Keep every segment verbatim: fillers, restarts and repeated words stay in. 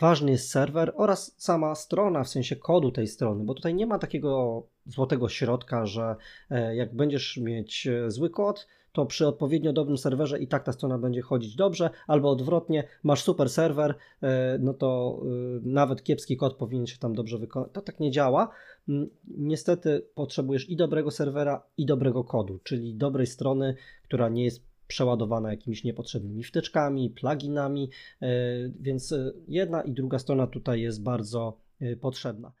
Ważny jest serwer oraz sama strona, w sensie kodu tej strony, bo tutaj nie ma takiego złotego środka, że jak będziesz mieć zły kod, to przy odpowiednio dobrym serwerze i tak ta strona będzie chodzić dobrze, albo odwrotnie, masz super serwer, no to nawet kiepski kod powinien się tam dobrze wykonać. To tak nie działa. Niestety potrzebujesz i dobrego serwera, i dobrego kodu, czyli dobrej strony, która nie jest przeładowana jakimiś niepotrzebnymi wtyczkami, pluginami, więc jedna i druga strona tutaj jest bardzo potrzebna.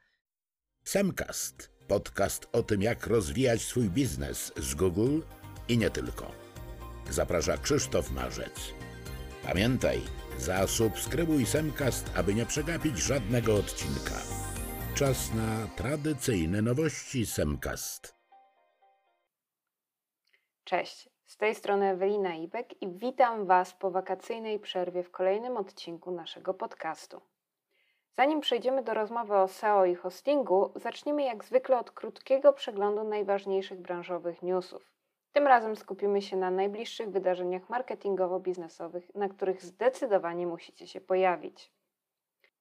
Semcast, podcast o tym, jak rozwijać swój biznes z Google i nie tylko. Zaprasza Krzysztof Marzec. Pamiętaj, zasubskrybuj Semcast, aby nie przegapić żadnego odcinka. Czas na tradycyjne nowości Semcast. Cześć. Z tej strony Ewelina Ibek i witam Was po wakacyjnej przerwie w kolejnym odcinku naszego podcastu. Zanim przejdziemy do rozmowy o S E O i hostingu, zacznijmy jak zwykle od krótkiego przeglądu najważniejszych branżowych newsów. Tym razem skupimy się na najbliższych wydarzeniach marketingowo-biznesowych, na których zdecydowanie musicie się pojawić.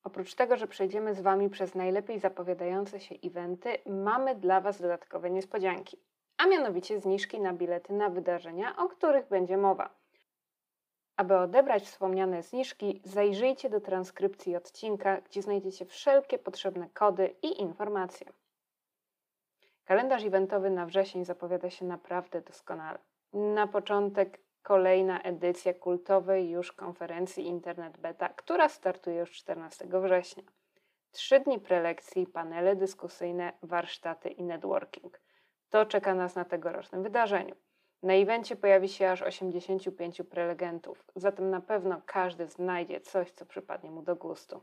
Oprócz tego, że przejdziemy z Wami przez najlepiej zapowiadające się eventy, mamy dla Was dodatkowe niespodzianki. A mianowicie zniżki na bilety na wydarzenia, o których będzie mowa. Aby odebrać wspomniane zniżki, zajrzyjcie do transkrypcji odcinka, gdzie znajdziecie wszelkie potrzebne kody i informacje. Kalendarz eventowy na wrzesień zapowiada się naprawdę doskonale. Na początek kolejna edycja kultowej już konferencji Internet Beta, która startuje już czternastego września. Trzy dni prelekcji, panele dyskusyjne, warsztaty i networking. To czeka nas na tegorocznym wydarzeniu. Na evencie pojawi się aż osiemdziesięciu pięciu prelegentów, zatem na pewno każdy znajdzie coś, co przypadnie mu do gustu.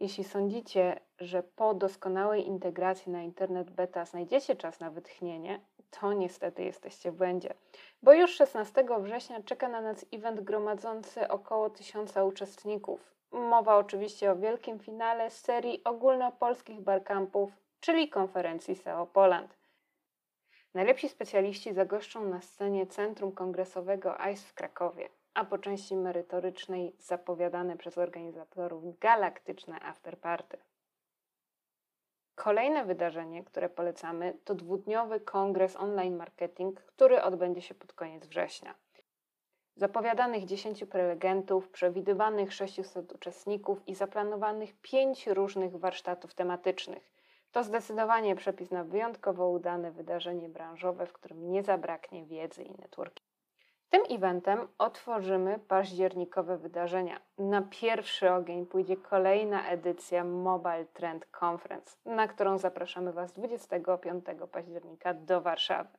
Jeśli sądzicie, że po doskonałej integracji na Internet Beta znajdziecie czas na wytchnienie, to niestety jesteście w błędzie, bo już szesnastego września czeka na nas event gromadzący około tysiąca uczestników. Mowa oczywiście o wielkim finale serii ogólnopolskich barkampów, czyli konferencji S E O Poland. Najlepsi specjaliści zagoszczą na scenie Centrum Kongresowego I C E w Krakowie, a po części merytorycznej zapowiadane przez organizatorów galaktyczne afterparty. Kolejne wydarzenie, które polecamy, to dwudniowy kongres online marketing, który odbędzie się pod koniec września. Zapowiadanych dziesięciu prelegentów, przewidywanych sześciuset uczestników i zaplanowanych pięć różnych warsztatów tematycznych. To zdecydowanie przepis na wyjątkowo udane wydarzenie branżowe, w którym nie zabraknie wiedzy i networkingu. Tym eventem otworzymy październikowe wydarzenia. Na pierwszy ogień pójdzie kolejna edycja Mobile Trend Conference, na którą zapraszamy Was dwudziestego piątego października do Warszawy.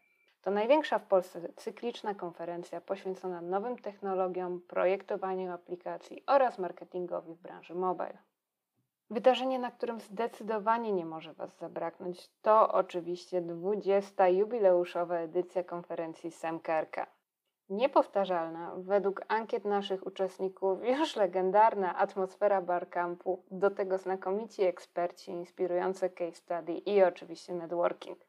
To największa w Polsce cykliczna konferencja poświęcona nowym technologiom, projektowaniu aplikacji oraz marketingowi w branży mobile. Wydarzenie, na którym zdecydowanie nie może Was zabraknąć, to oczywiście dwudziesta jubileuszowa edycja konferencji SEMKRK. Niepowtarzalna, według ankiet naszych uczestników, już legendarna atmosfera barcampu, do tego znakomici eksperci, inspirujące case study i oczywiście networking.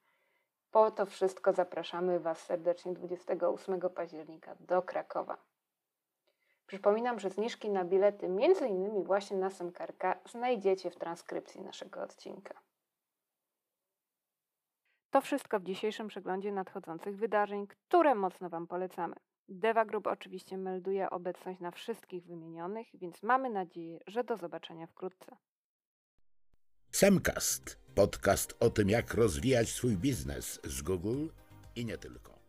Po to wszystko zapraszamy Was serdecznie dwudziestego ósmego października do Krakowa. Przypominam, że zniżki na bilety, między innymi właśnie na SEMKRK, znajdziecie w transkrypcji naszego odcinka. To wszystko w dzisiejszym przeglądzie nadchodzących wydarzeń, które mocno Wam polecamy. Deva Group oczywiście melduje obecność na wszystkich wymienionych, więc mamy nadzieję, że do zobaczenia wkrótce. Semcast, podcast o tym, jak rozwijać swój biznes z Google i nie tylko.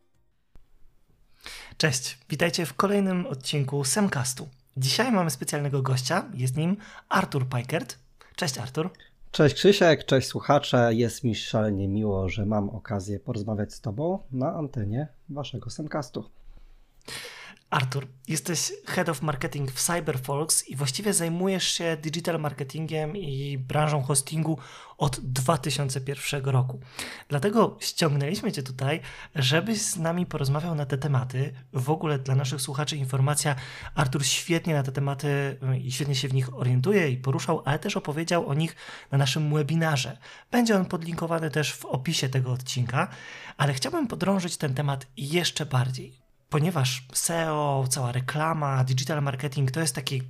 Cześć, witajcie w kolejnym odcinku Semcastu. Dzisiaj mamy specjalnego gościa, jest nim Artur Pajkert. Cześć Artur. Cześć Krzysiek, cześć słuchacze. Jest mi szalenie miło, że mam okazję porozmawiać z Tobą na antenie Waszego Semcastu. Artur, jesteś Head of Marketing w CyberFolks i właściwie zajmujesz się digital marketingiem i branżą hostingu od dwa tysiące pierwszego roku. Dlatego ściągnęliśmy Cię tutaj, żebyś z nami porozmawiał na te tematy. W ogóle dla naszych słuchaczy informacja, Artur świetnie na te tematy i świetnie się w nich orientuje i poruszał, ale też opowiedział o nich na naszym webinarze. Będzie on podlinkowany też w opisie tego odcinka, ale chciałbym podrążyć ten temat jeszcze bardziej. ponieważ S E O, cała reklama, digital marketing to jest taki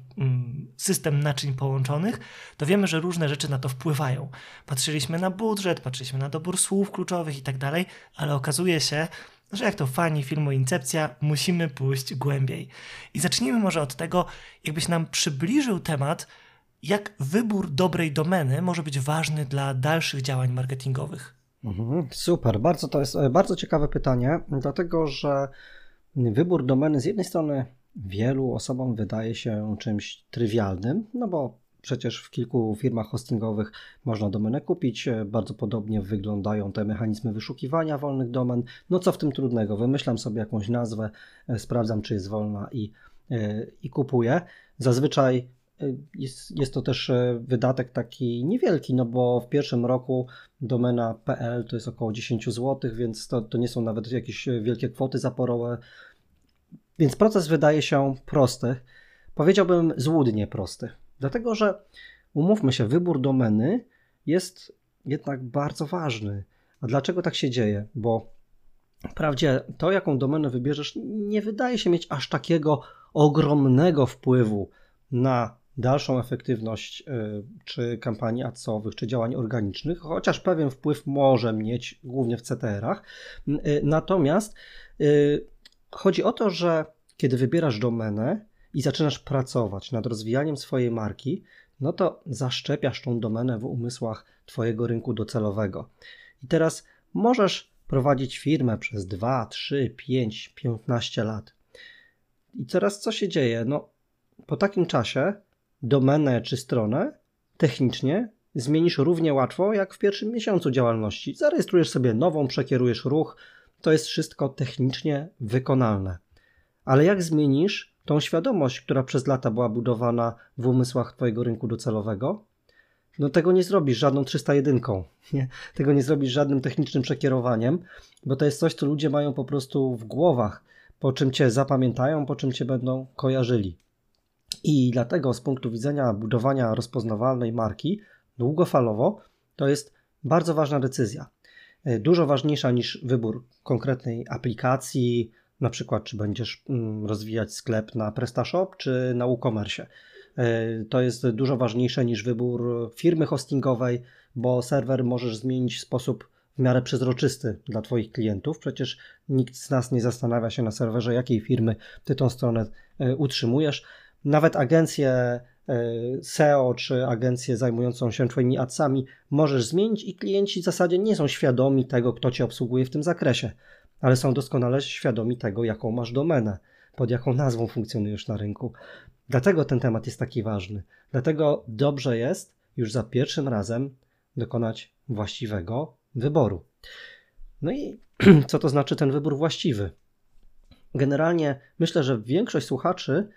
system naczyń połączonych, to wiemy, że różne rzeczy na to wpływają. Patrzyliśmy na budżet, patrzyliśmy na dobór słów kluczowych i tak dalej, ale okazuje się, że jak to fani filmu Incepcja, musimy pójść głębiej. I zacznijmy może od tego, jakbyś nam przybliżył temat, jak wybór dobrej domeny może być ważny dla dalszych działań marketingowych. Super, bardzo to jest bardzo ciekawe pytanie, dlatego że wybór domeny z jednej strony wielu osobom wydaje się czymś trywialnym, no bo przecież w kilku firmach hostingowych można domenę kupić, bardzo podobnie wyglądają te mechanizmy wyszukiwania wolnych domen, no co w tym trudnego, wymyślam sobie jakąś nazwę, sprawdzam czy jest wolna i, i kupuję. Zazwyczaj Jest, jest to też wydatek taki niewielki, no bo w pierwszym roku domena .pl to jest około dziesięć złotych, więc to, to nie są nawet jakieś wielkie kwoty zaporowe, więc proces wydaje się prosty, powiedziałbym złudnie prosty, dlatego że umówmy się, wybór domeny jest jednak bardzo ważny. A dlaczego tak się dzieje? Bo wprawdzie to, jaką domenę wybierzesz, nie wydaje się mieć aż takiego ogromnego wpływu na dalszą efektywność y, czy kampanii adsowych, czy działań organicznych, chociaż pewien wpływ może mieć, głównie w C T R-ach. Y, natomiast y, chodzi o to, że kiedy wybierasz domenę i zaczynasz pracować nad rozwijaniem swojej marki, no to zaszczepiasz tą domenę w umysłach twojego rynku docelowego. I teraz możesz prowadzić firmę przez dwa, trzy, pięć, piętnaście lat. I teraz co się dzieje? No, po takim czasie domenę czy stronę technicznie zmienisz równie łatwo jak w pierwszym miesiącu działalności. Zarejestrujesz sobie nową, przekierujesz ruch, to jest wszystko technicznie wykonalne. Ale jak zmienisz tą świadomość, która przez lata była budowana w umysłach twojego rynku docelowego? No tego nie zrobisz żadną trzysta jeden, nie? Tego nie zrobisz żadnym technicznym przekierowaniem, bo to jest coś, co ludzie mają po prostu w głowach, po czym cię zapamiętają, po czym cię będą kojarzyli. I dlatego z punktu widzenia budowania rozpoznawalnej marki długofalowo to jest bardzo ważna decyzja. Dużo ważniejsza niż wybór konkretnej aplikacji, na przykład czy będziesz rozwijać sklep na PrestaShop czy na WooCommerce. To jest dużo ważniejsze niż wybór firmy hostingowej, bo serwer możesz zmienić w sposób w miarę przezroczysty dla twoich klientów. Przecież nikt z nas nie zastanawia się na serwerze, jakiej firmy ty tą stronę utrzymujesz. Nawet agencję S E O czy agencję zajmującą się twoimi adsami możesz zmienić i klienci w zasadzie nie są świadomi tego, kto cię obsługuje w tym zakresie, ale są doskonale świadomi tego, jaką masz domenę, pod jaką nazwą funkcjonujesz na rynku. Dlatego ten temat jest taki ważny. Dlatego dobrze jest już za pierwszym razem dokonać właściwego wyboru. No i co to znaczy ten wybór właściwy? Generalnie myślę, że większość słuchaczy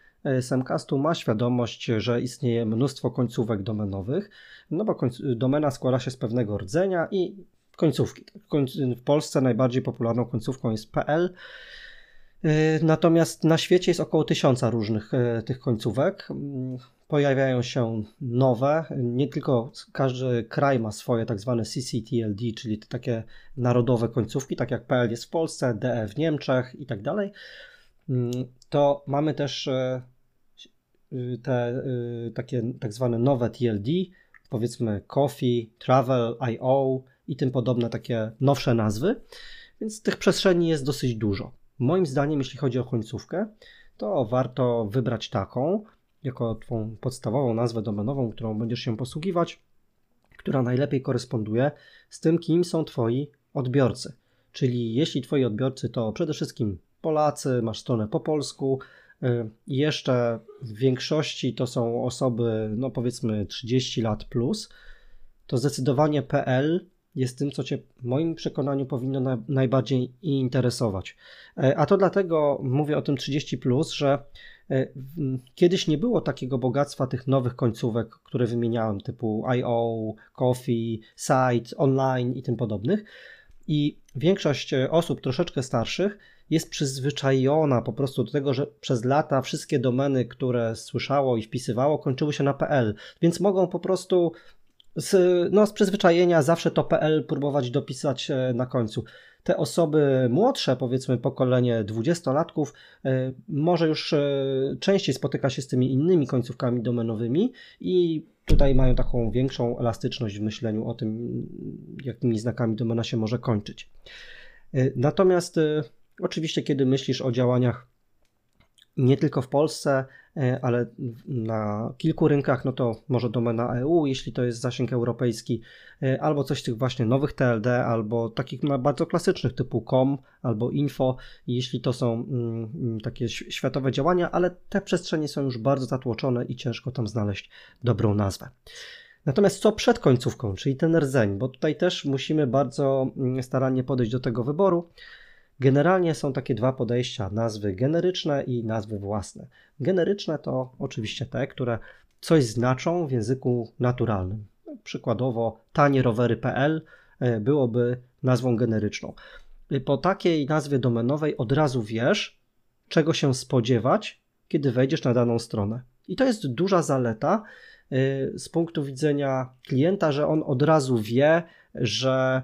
Semcastu ma świadomość, że istnieje mnóstwo końcówek domenowych, no bo końc- domena składa się z pewnego rdzenia i końcówki. Koń- w Polsce najbardziej popularną końcówką jest .pl, yy, natomiast na świecie jest około tysiąca różnych yy, tych końcówek. Yy, pojawiają się nowe, nie tylko każdy kraj ma swoje tak zwane C C T L D, czyli te takie narodowe końcówki, tak jak .pl jest w Polsce, D E w Niemczech i tak dalej. Yy, to mamy też yy, te y, takie tak zwane nowe T L D, powiedzmy Coffee, Travel, I O i tym podobne takie nowsze nazwy, więc tych przestrzeni jest dosyć dużo. Moim zdaniem, jeśli chodzi o końcówkę, to warto wybrać taką, jako tą podstawową nazwę domenową, którą będziesz się posługiwać, która najlepiej koresponduje z tym, kim są twoi odbiorcy. Czyli jeśli twoi odbiorcy to przede wszystkim Polacy, masz stronę po polsku, i jeszcze w większości to są osoby, no powiedzmy trzydzieści lat plus, to zdecydowanie .pl jest tym, co cię w moim przekonaniu powinno na, najbardziej interesować. A to dlatego mówię o tym trzydzieści plus, że kiedyś nie było takiego bogactwa tych nowych końcówek, które wymieniałem, typu I O, Coffee, Site, Online i tym podobnych. I większość osób troszeczkę starszych jest przyzwyczajona po prostu do tego, że przez lata wszystkie domeny, które słyszało i wpisywało, kończyły się na .pl, więc mogą po prostu z, no, z przyzwyczajenia zawsze to .pl próbować dopisać na końcu. te osoby młodsze, powiedzmy pokolenie dwudziestolatków, może już częściej spotyka się z tymi innymi końcówkami domenowymi i tutaj mają taką większą elastyczność w myśleniu o tym, jakimi znakami domena się może kończyć. Natomiast oczywiście, kiedy myślisz o działaniach nie tylko w Polsce, ale na kilku rynkach, no to może domena E U, jeśli to jest zasięg europejski, albo coś z tych właśnie nowych T L D, albo takich bardzo klasycznych typu com, albo info, jeśli to są takie światowe działania, ale te przestrzenie są już bardzo zatłoczone i ciężko tam znaleźć dobrą nazwę. Natomiast co przed końcówką, czyli ten rdzeń, bo tutaj też musimy bardzo starannie podejść do tego wyboru. Generalnie są takie dwa podejścia, nazwy generyczne i nazwy własne. Generyczne to oczywiście te, które coś znaczą w języku naturalnym. Przykładowo tanierowery kropka p l byłoby nazwą generyczną. Po takiej nazwie domenowej od razu wiesz, czego się spodziewać, kiedy wejdziesz na daną stronę. I to jest duża zaleta z punktu widzenia klienta, że on od razu wie, że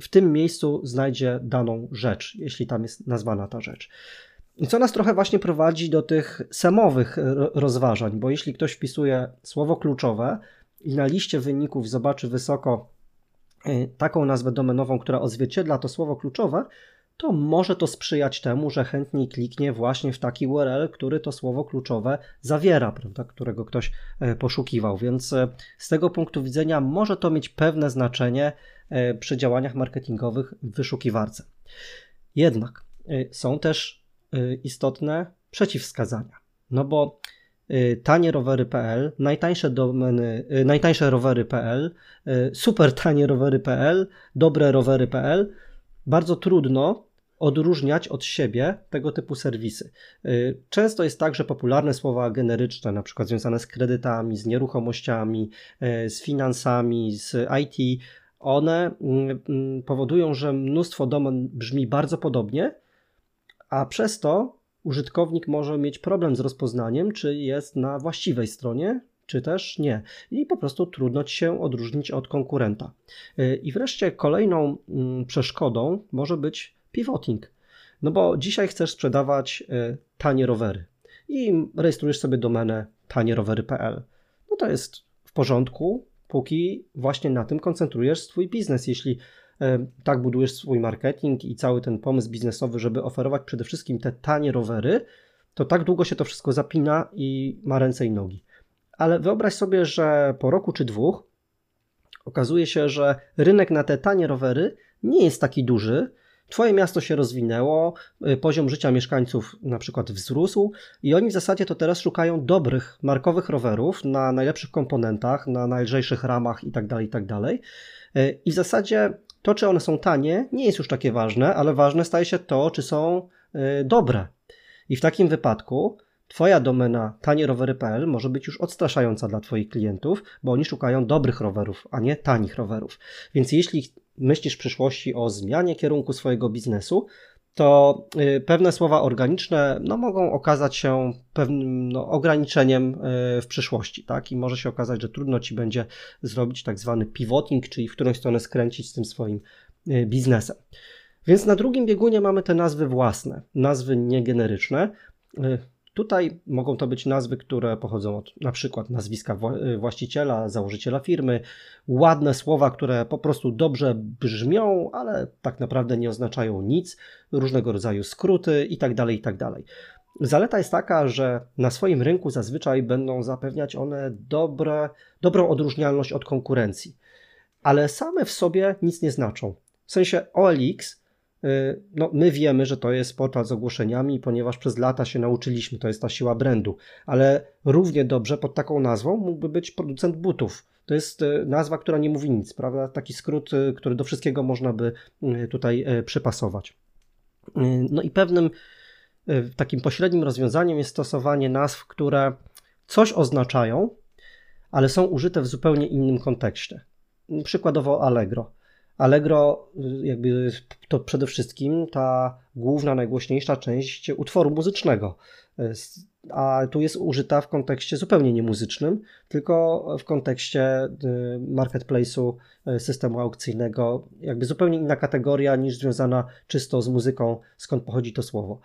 w tym miejscu znajdzie daną rzecz, jeśli tam jest nazwana ta rzecz. I co nas trochę właśnie prowadzi do tych semowych rozważań, bo jeśli ktoś wpisuje słowo kluczowe i na liście wyników zobaczy wysoko taką nazwę domenową, która odzwierciedla to słowo kluczowe, to może to sprzyjać temu, że chętniej kliknie właśnie w taki U R L, który to słowo kluczowe zawiera, prawda, którego ktoś poszukiwał. Więc z tego punktu widzenia może to mieć pewne znaczenie przy działaniach marketingowych w wyszukiwarce. Jednak są też istotne przeciwwskazania, no bo tanierowery kropka p l, najtańsze domeny, najtańsze rowery kropka p l, super tanierowery kropka p l, dobre rowery kropka p l, bardzo trudno odróżniać od siebie tego typu serwisy. Często jest tak, że popularne słowa generyczne, na przykład związane z kredytami, z nieruchomościami, z finansami, z I T, one powodują, że mnóstwo domen brzmi bardzo podobnie, a przez to użytkownik może mieć problem z rozpoznaniem, czy jest na właściwej stronie, czy też nie. I po prostu trudno ci się odróżnić od konkurenta. I wreszcie kolejną przeszkodą może być pivoting. No bo dzisiaj chcesz sprzedawać tanie rowery i rejestrujesz sobie domenę tanierowery kropka p l. No to jest w porządku, póki właśnie na tym koncentrujesz swój biznes. Jeśli tak budujesz swój marketing i cały ten pomysł biznesowy, żeby oferować przede wszystkim te tanie rowery, to tak długo się to wszystko zapina i ma ręce i nogi. Ale wyobraź sobie, że po roku czy dwóch okazuje się, że rynek na te tanie rowery nie jest taki duży. Twoje miasto się rozwinęło, poziom życia mieszkańców na przykład wzrósł i oni w zasadzie to teraz szukają dobrych, markowych rowerów na najlepszych komponentach, na najlżejszych ramach itd., itd. I w zasadzie to, czy one są tanie, nie jest już takie ważne, ale ważne staje się to, czy są dobre. I w takim wypadku twoja domena tanierowery kropka p l może być już odstraszająca dla twoich klientów, bo oni szukają dobrych rowerów, a nie tanich rowerów. Więc jeśli myślisz w przyszłości o zmianie kierunku swojego biznesu, to pewne słowa organiczne no, mogą okazać się pewnym no, ograniczeniem w przyszłości, tak? I może się okazać, że trudno ci będzie zrobić tak zwany pivoting, czyli w którą stronę skręcić z tym swoim biznesem. Więc na drugim biegunie mamy te nazwy własne, nazwy niegeneryczne. Tutaj mogą to być nazwy, które pochodzą od na przykład nazwiska właściciela, założyciela firmy, ładne słowa, które po prostu dobrze brzmią, ale tak naprawdę nie oznaczają nic, różnego rodzaju skróty itd., itd. Zaleta jest taka, że na swoim rynku zazwyczaj będą zapewniać one dobre, dobrą odróżnialność od konkurencji, ale same w sobie nic nie znaczą. W sensie O L X no, my wiemy, że to jest portal z ogłoszeniami, ponieważ przez lata się nauczyliśmy, to jest ta siła brandu, ale równie dobrze pod taką nazwą mógłby być producent butów. To jest nazwa, która nie mówi nic, prawda? Taki skrót, który do wszystkiego można by tutaj przypasować. No i pewnym takim pośrednim rozwiązaniem jest stosowanie nazw, które coś oznaczają, ale są użyte w zupełnie innym kontekście. Przykładowo Allegro. Allegro jakby to przede wszystkim ta główna, najgłośniejsza część utworu muzycznego, a tu jest użyta w kontekście zupełnie niemuzycznym, tylko w kontekście marketplace'u, systemu aukcyjnego, jakby zupełnie inna kategoria niż związana czysto z muzyką, skąd pochodzi to słowo.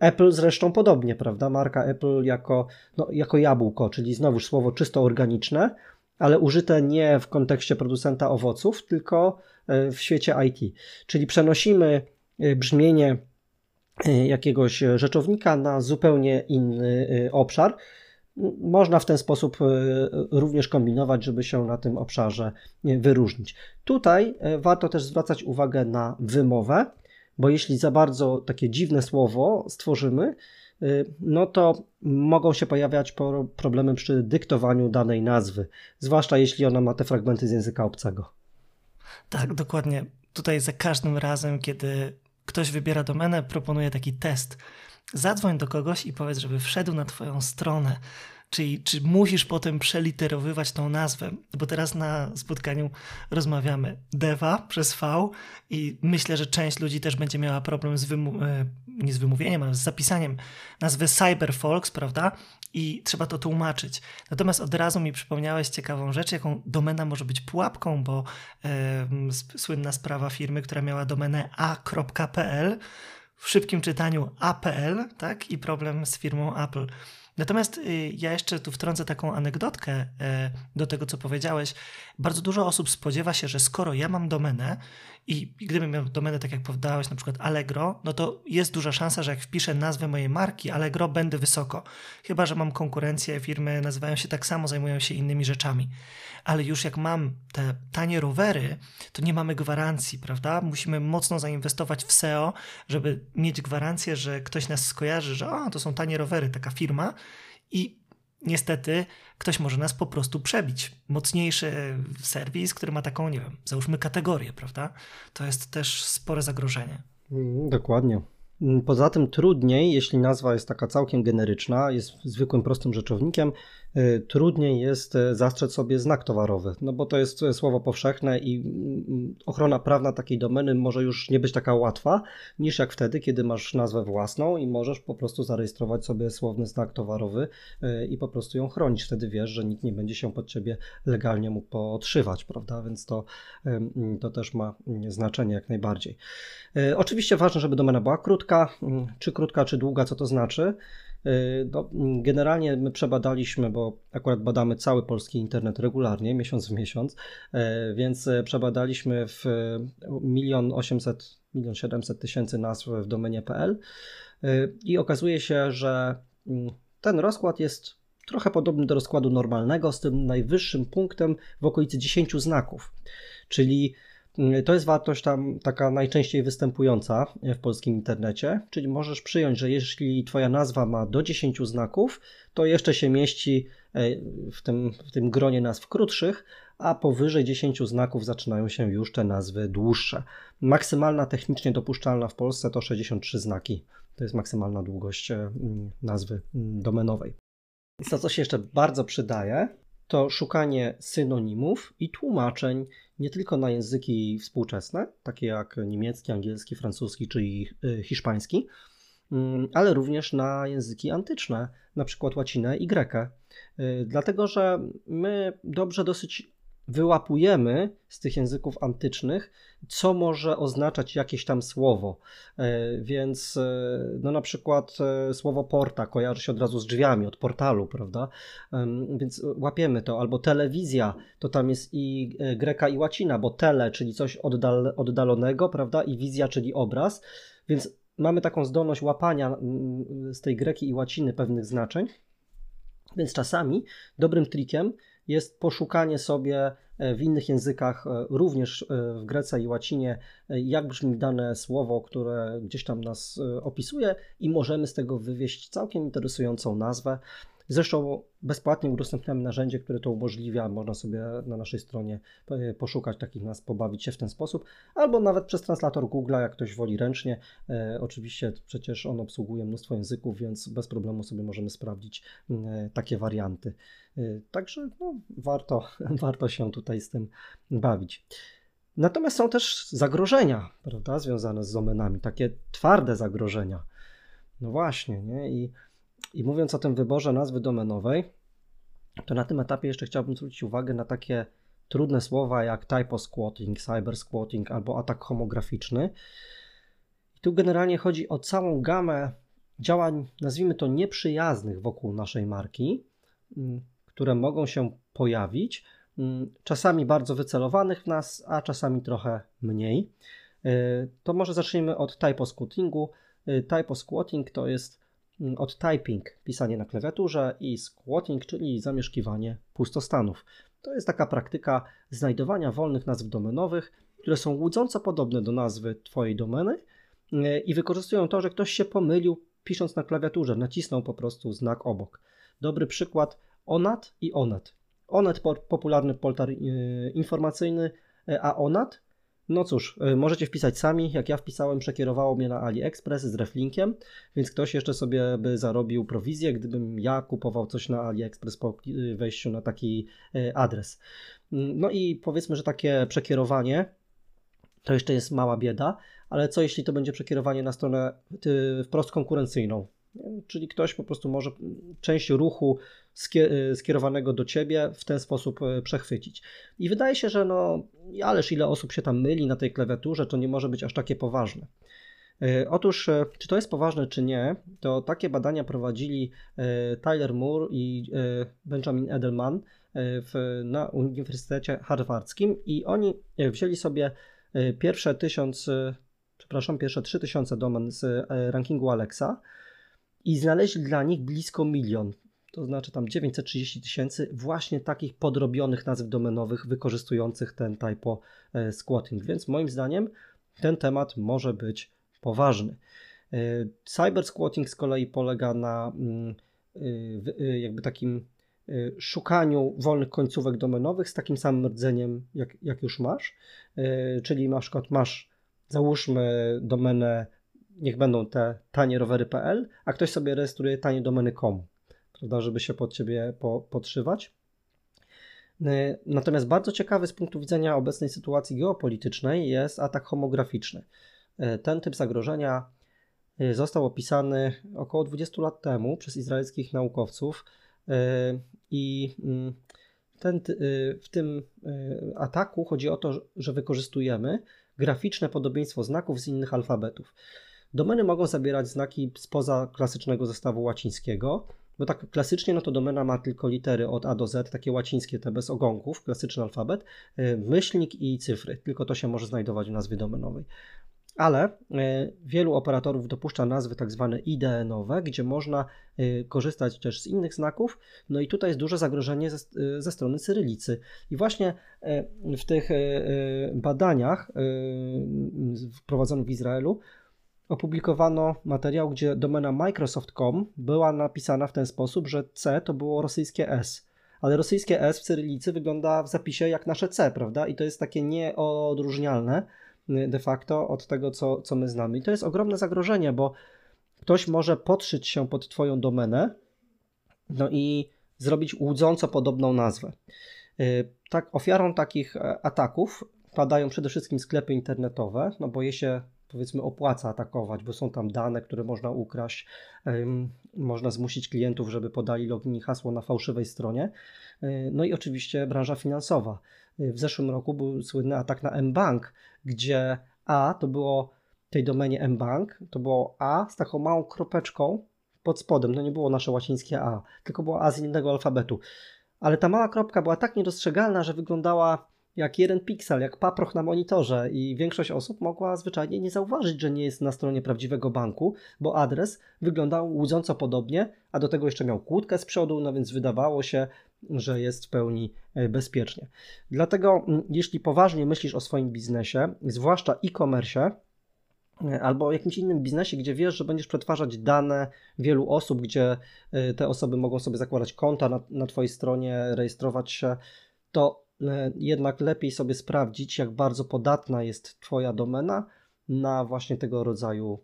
Apple zresztą podobnie, prawda? Marka Apple jako, no, jako jabłko, czyli znowuż słowo czysto organiczne, ale użyte nie w kontekście producenta owoców, tylko w świecie I T. Czyli przenosimy brzmienie jakiegoś rzeczownika na zupełnie inny obszar. Można w ten sposób również kombinować, żeby się na tym obszarze wyróżnić. Tutaj warto też zwracać uwagę na wymowę, bo jeśli za bardzo takie dziwne słowo stworzymy, no to mogą się pojawiać problemy przy dyktowaniu danej nazwy, zwłaszcza jeśli ona ma te fragmenty z języka obcego. Tak, dokładnie. Tutaj za każdym razem, kiedy ktoś wybiera domenę, proponuję taki test. Zadzwoń do kogoś i powiedz, żeby wszedł na twoją stronę. Czyli czy musisz potem przeliterowywać tą nazwę, bo teraz na spotkaniu rozmawiamy Deva przez V i myślę, że część ludzi też będzie miała problem z, wymu- nie z wymówieniem, ale z zapisaniem nazwy CyberFolks, prawda? I trzeba to tłumaczyć. Natomiast od razu mi przypomniałeś ciekawą rzecz, jaką domena może być pułapką, bo yy, słynna sprawa firmy, która miała domenę a kropka p l, w szybkim czytaniu a p l, tak? I problem z firmą Apple. Natomiast ja jeszcze tu wtrącę taką anegdotkę do tego, co powiedziałeś. Bardzo dużo osób spodziewa się, że skoro ja mam domenę i gdybym miał domenę, tak jak podałeś, na przykład Allegro, no to jest duża szansa, że jak wpiszę nazwę mojej marki Allegro, będę wysoko. Chyba że mam konkurencję, firmy nazywają się tak samo, zajmują się innymi rzeczami. Ale już jak mam te tanie rowery, to nie mamy gwarancji, prawda? Musimy mocno zainwestować w S E O, żeby mieć gwarancję, że ktoś nas skojarzy, że o, to są tanie rowery, taka firma, i niestety ktoś może nas po prostu przebić. Mocniejszy serwis, który ma taką, nie wiem, załóżmy kategorię, prawda? To jest też spore zagrożenie. Dokładnie. Poza tym trudniej, jeśli nazwa jest taka całkiem generyczna, jest zwykłym, prostym rzeczownikiem, trudniej jest zastrzec sobie znak towarowy, no bo to jest słowo powszechne i ochrona prawna takiej domeny może już nie być taka łatwa niż jak wtedy, kiedy masz nazwę własną i możesz po prostu zarejestrować sobie słowny znak towarowy i po prostu ją chronić. Wtedy wiesz, że nikt nie będzie się pod ciebie legalnie mógł podszywać, prawda? Więc to, to też ma znaczenie jak najbardziej. Oczywiście ważne, żeby domena była krótka, czy krótka, czy długa, co to znaczy? No, generalnie my przebadaliśmy, bo akurat badamy cały polski internet regularnie, miesiąc w miesiąc, więc przebadaliśmy w milion osiemset, milion siedemset tysięcy nazw w domenie kropka p l i okazuje się, że ten rozkład jest trochę podobny do rozkładu normalnego, z tym najwyższym punktem w okolicy dziesięciu znaków, czyli to jest wartość tam taka najczęściej występująca w polskim internecie, czyli możesz przyjąć, że jeśli twoja nazwa ma do dziesięciu znaków, to jeszcze się mieści w tym, w tym gronie nazw krótszych, a powyżej dziesięciu znaków zaczynają się już te nazwy dłuższe. Maksymalna technicznie dopuszczalna w Polsce to sześćdziesiąt trzy znaki. To jest maksymalna długość nazwy domenowej. To, co się jeszcze bardzo przydaje, to szukanie synonimów i tłumaczeń nie tylko na języki współczesne, takie jak niemiecki, angielski, francuski czy hiszpański, ale również na języki antyczne, na przykład łacinę i grekę. Dlatego, że my dobrze dosyć wyłapujemy z tych języków antycznych, co może oznaczać jakieś tam słowo. Więc no na przykład słowo porta kojarzy się od razu z drzwiami, od portalu, prawda? Więc łapiemy to. Albo telewizja, to tam jest i greka, i łacina, bo tele, czyli coś oddal- oddalonego, prawda? I wizja, czyli obraz. Więc mamy taką zdolność łapania z tej greki i łaciny pewnych znaczeń. Więc czasami dobrym trikiem jest poszukanie sobie w innych językach, również w grece i łacinie, jak brzmi dane słowo, które gdzieś tam nas opisuje i możemy z tego wywieźć całkiem interesującą nazwę. Zresztą bezpłatnie udostępniamy narzędzie, które to umożliwia. Można sobie na naszej stronie poszukać takich nazw, pobawić się w ten sposób, albo nawet przez translator Google, jak ktoś woli ręcznie. Oczywiście przecież on obsługuje mnóstwo języków, więc bez problemu sobie możemy sprawdzić takie warianty. Także no, warto, warto się tutaj z tym bawić. Natomiast są też zagrożenia, prawda, związane z domenami, takie twarde zagrożenia. No właśnie, nie? I, i mówiąc o tym wyborze nazwy domenowej, to na tym etapie jeszcze chciałbym zwrócić uwagę na takie trudne słowa jak typo-squatting, cyber-squatting albo atak homograficzny. I tu generalnie chodzi o całą gamę działań, nazwijmy to nieprzyjaznych wokół naszej marki, które mogą się pojawić, czasami bardzo wycelowanych w nas, a czasami trochę mniej. To może zacznijmy od typo-squattingu. Typo-squatting to jest od typing, pisanie na klawiaturze, i squatting, czyli zamieszkiwanie pustostanów. To jest taka praktyka znajdowania wolnych nazw domenowych, które są łudząco podobne do nazwy Twojej domeny i wykorzystują to, że ktoś się pomylił pisząc na klawiaturze, nacisnął po prostu znak obok. Dobry przykład: onat i onet. Onet, popularny portal informacyjny, a onat? No cóż, możecie wpisać sami, jak ja wpisałem, przekierowało mnie na AliExpress z reflinkiem, więc ktoś jeszcze sobie by zarobił prowizję, gdybym ja kupował coś na AliExpress po wejściu na taki adres. No i powiedzmy, że takie przekierowanie to jeszcze jest mała bieda, ale co jeśli to będzie przekierowanie na stronę wprost konkurencyjną? Czyli ktoś po prostu może część ruchu skierowanego do Ciebie w ten sposób przechwycić. I wydaje się, że no, ależ ile osób się tam myli na tej klawiaturze, to nie może być aż takie poważne. Otóż, czy to jest poważne, czy nie, to takie badania prowadzili Tyler Moore i Benjamin Edelman w, na Uniwersytecie Harvardzkim i oni wzięli sobie pierwsze tysiąc, przepraszam, pierwsze trzy tysiące domen z rankingu Alexa i znaleźli dla nich blisko milion, to znaczy tam dziewięćset trzydzieści tysięcy właśnie takich podrobionych nazw domenowych wykorzystujących ten typo squatting, więc moim zdaniem ten temat może być poważny. Cyber squatting z kolei polega na jakby takim szukaniu wolnych końcówek domenowych z takim samym rdzeniem jak, jak już masz, czyli na przykład masz, załóżmy, domenę, niech będą te tanierowery kropka p l, a ktoś sobie rejestruje tanie domeny kropka com, prawda, żeby się pod Ciebie po, podszywać. Natomiast bardzo ciekawy z punktu widzenia obecnej sytuacji geopolitycznej jest atak homograficzny. Ten typ zagrożenia został opisany około dwadzieścia lat temu przez izraelskich naukowców i ten, w tym ataku chodzi o to, że wykorzystujemy graficzne podobieństwo znaków z innych alfabetów. Domeny mogą zabierać znaki spoza klasycznego zestawu łacińskiego, bo tak klasycznie no to domena ma tylko litery od A do Z, takie łacińskie, te bez ogonków, klasyczny alfabet, myślnik i cyfry, tylko to się może znajdować w nazwie domenowej. Ale wielu operatorów dopuszcza nazwy tak zwane I D N-owe, gdzie można korzystać też z innych znaków, no i tutaj jest duże zagrożenie ze, ze strony cyrylicy. I właśnie w tych badaniach prowadzonych w Izraelu opublikowano materiał, gdzie domena microsoft kropka com była napisana w ten sposób, że C to było rosyjskie S, ale rosyjskie S w cyrylicy wygląda w zapisie jak nasze C, prawda? I to jest takie nieodróżnialne de facto od tego, co, co my znamy. I to jest ogromne zagrożenie, bo ktoś może podszyć się pod Twoją domenę, no i zrobić łudząco podobną nazwę. Tak, ofiarą takich ataków padają przede wszystkim sklepy internetowe, no bo je się, powiedzmy, opłaca atakować, bo są tam dane, które można ukraść, można zmusić klientów, żeby podali login i hasło na fałszywej stronie. No i oczywiście branża finansowa. W zeszłym roku był słynny atak na mBank, gdzie A to było w tej domenie mBank, to było A z taką małą kropeczką pod spodem. No nie było nasze łacińskie A, tylko było A z innego alfabetu. Ale ta mała kropka była tak niedostrzegalna, że wyglądała jak jeden piksel, jak paproch na monitorze i większość osób mogła zwyczajnie nie zauważyć, że nie jest na stronie prawdziwego banku, bo adres wyglądał łudząco podobnie, a do tego jeszcze miał kłódkę z przodu, no więc wydawało się, że jest w pełni bezpiecznie. Dlatego jeśli poważnie myślisz o swoim biznesie, zwłaszcza e-commerce albo o jakimś innym biznesie, gdzie wiesz, że będziesz przetwarzać dane wielu osób, gdzie te osoby mogą sobie zakładać konta na, na Twojej stronie, rejestrować się, to jednak lepiej sobie sprawdzić, jak bardzo podatna jest Twoja domena na właśnie tego rodzaju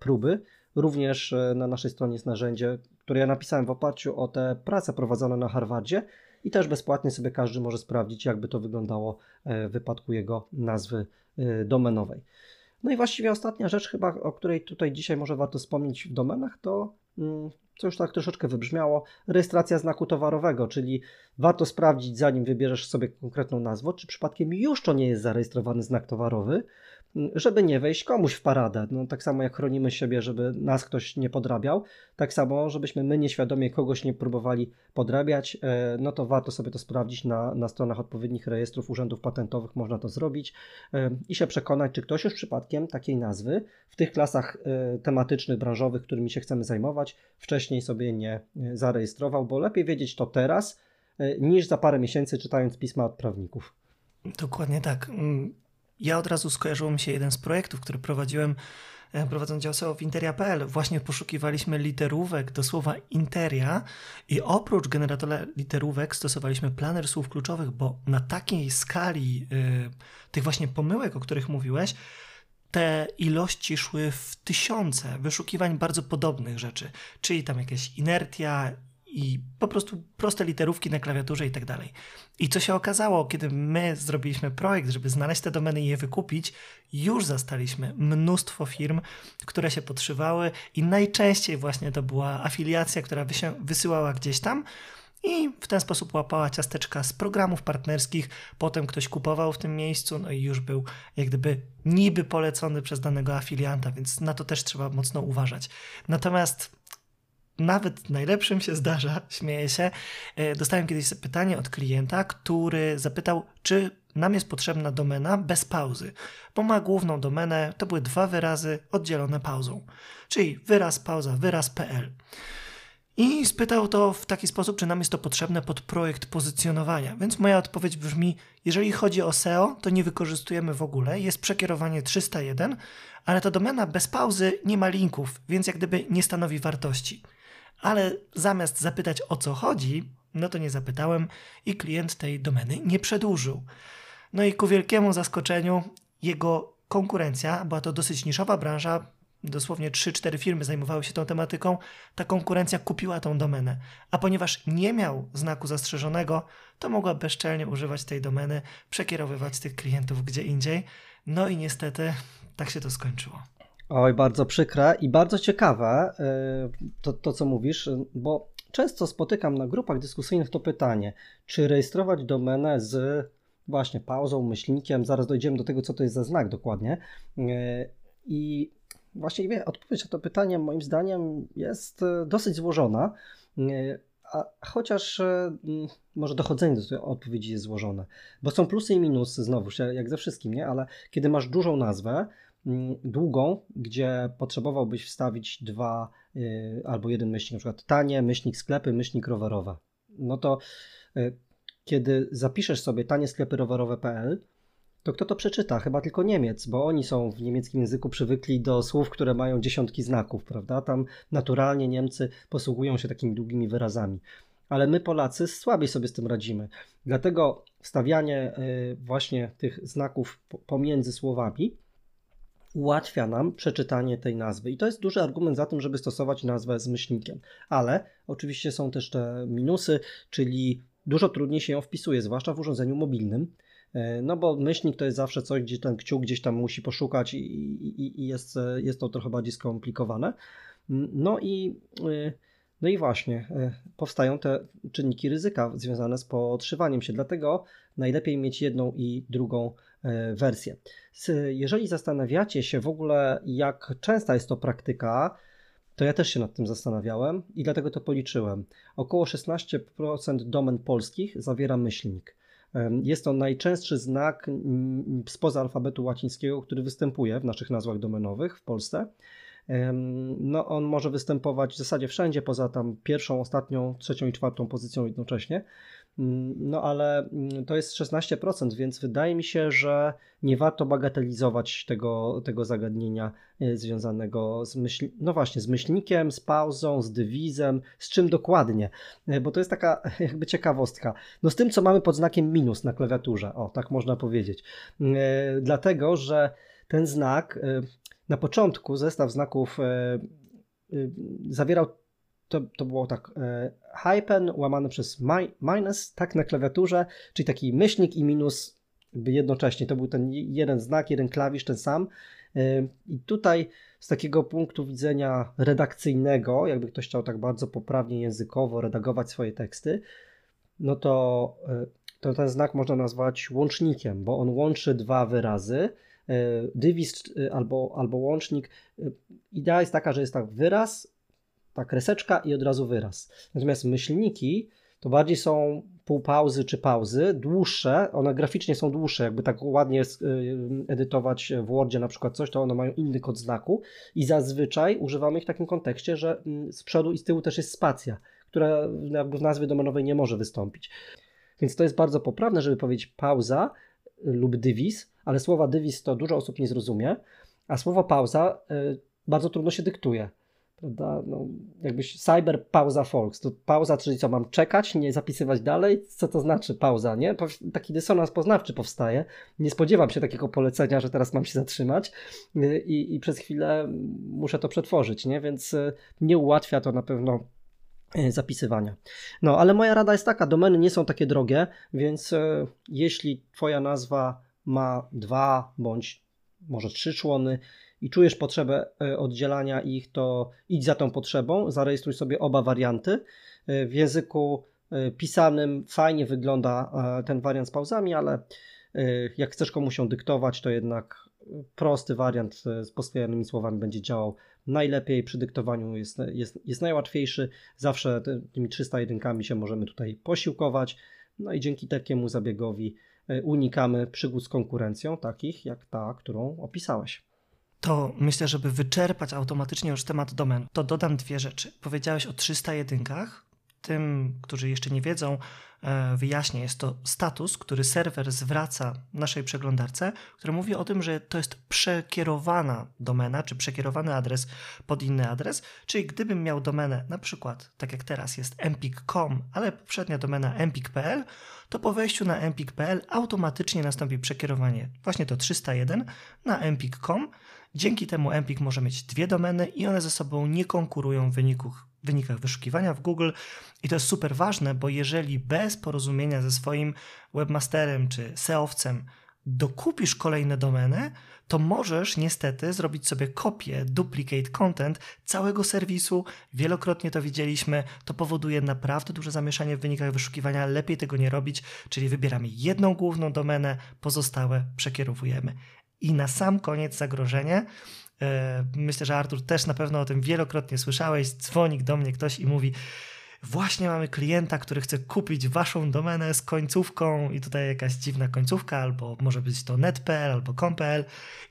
próby. Również na naszej stronie jest narzędzie, które ja napisałem w oparciu o te prace prowadzone na Harvardzie i też bezpłatnie sobie każdy może sprawdzić, jakby to wyglądało w wypadku jego nazwy domenowej. No i właściwie ostatnia rzecz chyba, o której tutaj dzisiaj może warto wspomnieć w domenach, to co już tak troszeczkę wybrzmiało, rejestracja znaku towarowego, czyli warto sprawdzić, zanim wybierzesz sobie konkretną nazwę, czy przypadkiem już to nie jest zarejestrowany znak towarowy, żeby nie wejść komuś w paradę. No, tak samo jak chronimy siebie, żeby nas ktoś nie podrabiał, tak samo żebyśmy my nieświadomie kogoś nie próbowali podrabiać, no to warto sobie to sprawdzić na, na stronach odpowiednich rejestrów urzędów patentowych, można to zrobić i się przekonać, czy ktoś już przypadkiem takiej nazwy w tych klasach tematycznych, branżowych, którymi się chcemy zajmować, wcześniej sobie nie zarejestrował, bo lepiej wiedzieć to teraz, niż za parę miesięcy czytając pisma od prawników. Dokładnie tak. Ja od razu skojarzyło mi się jeden z projektów, który prowadziłem, prowadząc dział S E O w Interia kropka pe el. Właśnie poszukiwaliśmy literówek do słowa Interia i oprócz generatora literówek stosowaliśmy planer słów kluczowych, bo na takiej skali y, tych właśnie pomyłek, o których mówiłeś, te ilości szły w tysiące wyszukiwań bardzo podobnych rzeczy, czyli tam jakieś inertia i po prostu proste literówki na klawiaturze i tak dalej. I co się okazało, kiedy my zrobiliśmy projekt, żeby znaleźć te domeny i je wykupić, już zastaliśmy mnóstwo firm, które się podszywały i najczęściej właśnie to była afiliacja, która wysyłała gdzieś tam i w ten sposób łapała ciasteczka z programów partnerskich, potem ktoś kupował w tym miejscu, no i już był jak gdyby niby polecony przez danego afilianta, więc na to też trzeba mocno uważać. Natomiast nawet najlepszym się zdarza, śmieję się, dostałem kiedyś pytanie od klienta, który zapytał, czy nam jest potrzebna domena bez pauzy, bo ma główną domenę, to były dwa wyrazy oddzielone pauzą, czyli wyraz, pauza, wyraz kropka pe el. I spytał to w taki sposób, czy nam jest to potrzebne pod projekt pozycjonowania. Więc moja odpowiedź brzmi, jeżeli chodzi o S E O, to nie wykorzystujemy w ogóle, jest przekierowanie trzysta jeden, ale ta domena bez pauzy nie ma linków, więc jak gdyby nie stanowi wartości. Ale zamiast zapytać, o co chodzi, no to nie zapytałem i klient tej domeny nie przedłużył. No i ku wielkiemu zaskoczeniu jego konkurencja, była to dosyć niszowa branża, dosłownie trzy cztery firmy zajmowały się tą tematyką, ta konkurencja kupiła tą domenę, a ponieważ nie miał znaku zastrzeżonego, to mogła bezczelnie używać tej domeny, przekierowywać tych klientów gdzie indziej, no i niestety tak się to skończyło. Oj, bardzo przykre i bardzo ciekawe to, to, co mówisz, bo często spotykam na grupach dyskusyjnych to pytanie, czy rejestrować domenę z właśnie pauzą, myślnikiem, zaraz dojdziemy do tego, co to jest za znak dokładnie i właściwie odpowiedź na to pytanie moim zdaniem jest dosyć złożona, a chociaż może dochodzenie do tej odpowiedzi jest złożone, bo są plusy i minusy, znowu jak ze wszystkim, nie? Ale kiedy masz dużą nazwę, długą, gdzie potrzebowałbyś wstawić dwa y, albo jeden myślnik, na przykład tanie, myślnik sklepy, myślnik rowerowe. No to y, kiedy zapiszesz sobie tanie sklepy rowerowe kropka pe el, to kto to przeczyta? Chyba tylko Niemiec, bo oni są w niemieckim języku przywykli do słów, które mają dziesiątki znaków, prawda? Tam naturalnie Niemcy posługują się takimi długimi wyrazami. Ale my Polacy słabiej sobie z tym radzimy. Dlatego wstawianie y, właśnie tych znaków pomiędzy słowami ułatwia nam przeczytanie tej nazwy i to jest duży argument za tym, żeby stosować nazwę z myślnikiem, ale oczywiście są też te minusy, czyli dużo trudniej się ją wpisuje, zwłaszcza w urządzeniu mobilnym, no bo myślnik to jest zawsze coś, gdzie ten kciuk gdzieś tam musi poszukać i, i, i jest, jest to trochę bardziej skomplikowane, no i, no i właśnie powstają te czynniki ryzyka związane z podszywaniem się, dlatego najlepiej mieć jedną i drugą wersję. Jeżeli zastanawiacie się w ogóle, jak częsta jest to praktyka, to ja też się nad tym zastanawiałem i dlatego to policzyłem. Około szesnaście procent domen polskich zawiera myślnik. Jest to najczęstszy znak spoza alfabetu łacińskiego, który występuje w naszych nazwach domenowych w Polsce. No, on może występować w zasadzie wszędzie, poza tam pierwszą, ostatnią, trzecią i czwartą pozycją jednocześnie. No ale to jest szesnaście procent, więc wydaje mi się, że nie warto bagatelizować tego, tego zagadnienia związanego z myśl... no właśnie, z myślnikiem, z pauzą, z dywizem, z czym dokładnie, bo to jest taka jakby ciekawostka. No z tym, co mamy pod znakiem minus na klawiaturze, o tak można powiedzieć, dlatego, że ten znak na początku, zestaw znaków zawierał to, to było tak e, hyphen łamane przez mi, minus, tak na klawiaturze, czyli taki myślnik i minus jakby jednocześnie. To był ten jeden znak, jeden klawisz, ten sam. E, I tutaj z takiego punktu widzenia redakcyjnego, jakby ktoś chciał tak bardzo poprawnie językowo redagować swoje teksty, no to, e, to ten znak można nazwać łącznikiem, bo on łączy dwa wyrazy. Dywiz albo, albo łącznik. Idea jest taka, że jest tak wyraz, ta kreseczka i od razu wyraz. Natomiast myślniki to bardziej są półpauzy czy pauzy, dłuższe, one graficznie są dłuższe, jakby tak ładnie edytować w Wordzie na przykład coś, to one mają inny kod znaku i zazwyczaj używamy ich w takim kontekście, że z przodu i z tyłu też jest spacja, która jakby w nazwie domenowej nie może wystąpić. Więc to jest bardzo poprawne, żeby powiedzieć pauza lub dywiz, ale słowa dywiz to dużo osób nie zrozumie, a słowo pauza y, bardzo trudno się dyktuje, prawda? No, jakbyś cyber pauza folks, to pauza, czyli co, mam czekać, nie zapisywać dalej? Co to znaczy pauza, nie? Taki dysonans poznawczy powstaje. Nie spodziewam się takiego polecenia, że teraz mam się zatrzymać y, i, i przez chwilę muszę to przetworzyć, nie? Więc y, nie ułatwia to na pewno zapisywania. No, ale moja rada jest taka, domeny nie są takie drogie, więc y, jeśli twoja nazwa ma dwa bądź może trzy człony i czujesz potrzebę oddzielania ich, to idź za tą potrzebą, zarejestruj sobie oba warianty. W języku pisanym fajnie wygląda ten wariant z pauzami, ale jak chcesz komuś ją dyktować, to jednak prosty wariant z posklejanymi słowami będzie działał najlepiej, przy dyktowaniu jest, jest, jest najłatwiejszy, zawsze tymi trzysta jedynkami się możemy tutaj posiłkować, no i dzięki takiemu zabiegowi unikamy przygód z konkurencją, takich jak ta, którą opisałeś. To myślę, żeby wyczerpać automatycznie już temat domen, to dodam dwie rzeczy. Powiedziałeś o trzystu jedynkach. Tym, którzy jeszcze nie wiedzą, wyjaśnię, jest to status, który serwer zwraca naszej przeglądarce, który mówi o tym, że to jest przekierowana domena, czy przekierowany adres pod inny adres, czyli gdybym miał domenę, na przykład, tak jak teraz jest m pik kropka com, ale poprzednia domena m pik kropka p l, to po wejściu na m pik kropka p l automatycznie nastąpi przekierowanie, właśnie to trzysta jeden, na m pik kropka com. Dzięki temu m pik może mieć dwie domeny i one ze sobą nie konkurują w wyniku W wynikach wyszukiwania w Google i to jest super ważne, bo jeżeli bez porozumienia ze swoim webmasterem czy seowcem dokupisz kolejne domeny, to możesz niestety zrobić sobie kopię, duplicate content całego serwisu, wielokrotnie to widzieliśmy, to powoduje naprawdę duże zamieszanie w wynikach wyszukiwania, lepiej tego nie robić, czyli wybieramy jedną główną domenę, pozostałe przekierowujemy. I na sam koniec zagrożenie. Myślę, że Artur też na pewno o tym wielokrotnie słyszałeś, dzwoni do mnie ktoś i mówi właśnie mamy klienta, który chce kupić waszą domenę z końcówką i tutaj jakaś dziwna końcówka, albo może być to net kropka p l albo com kropka p l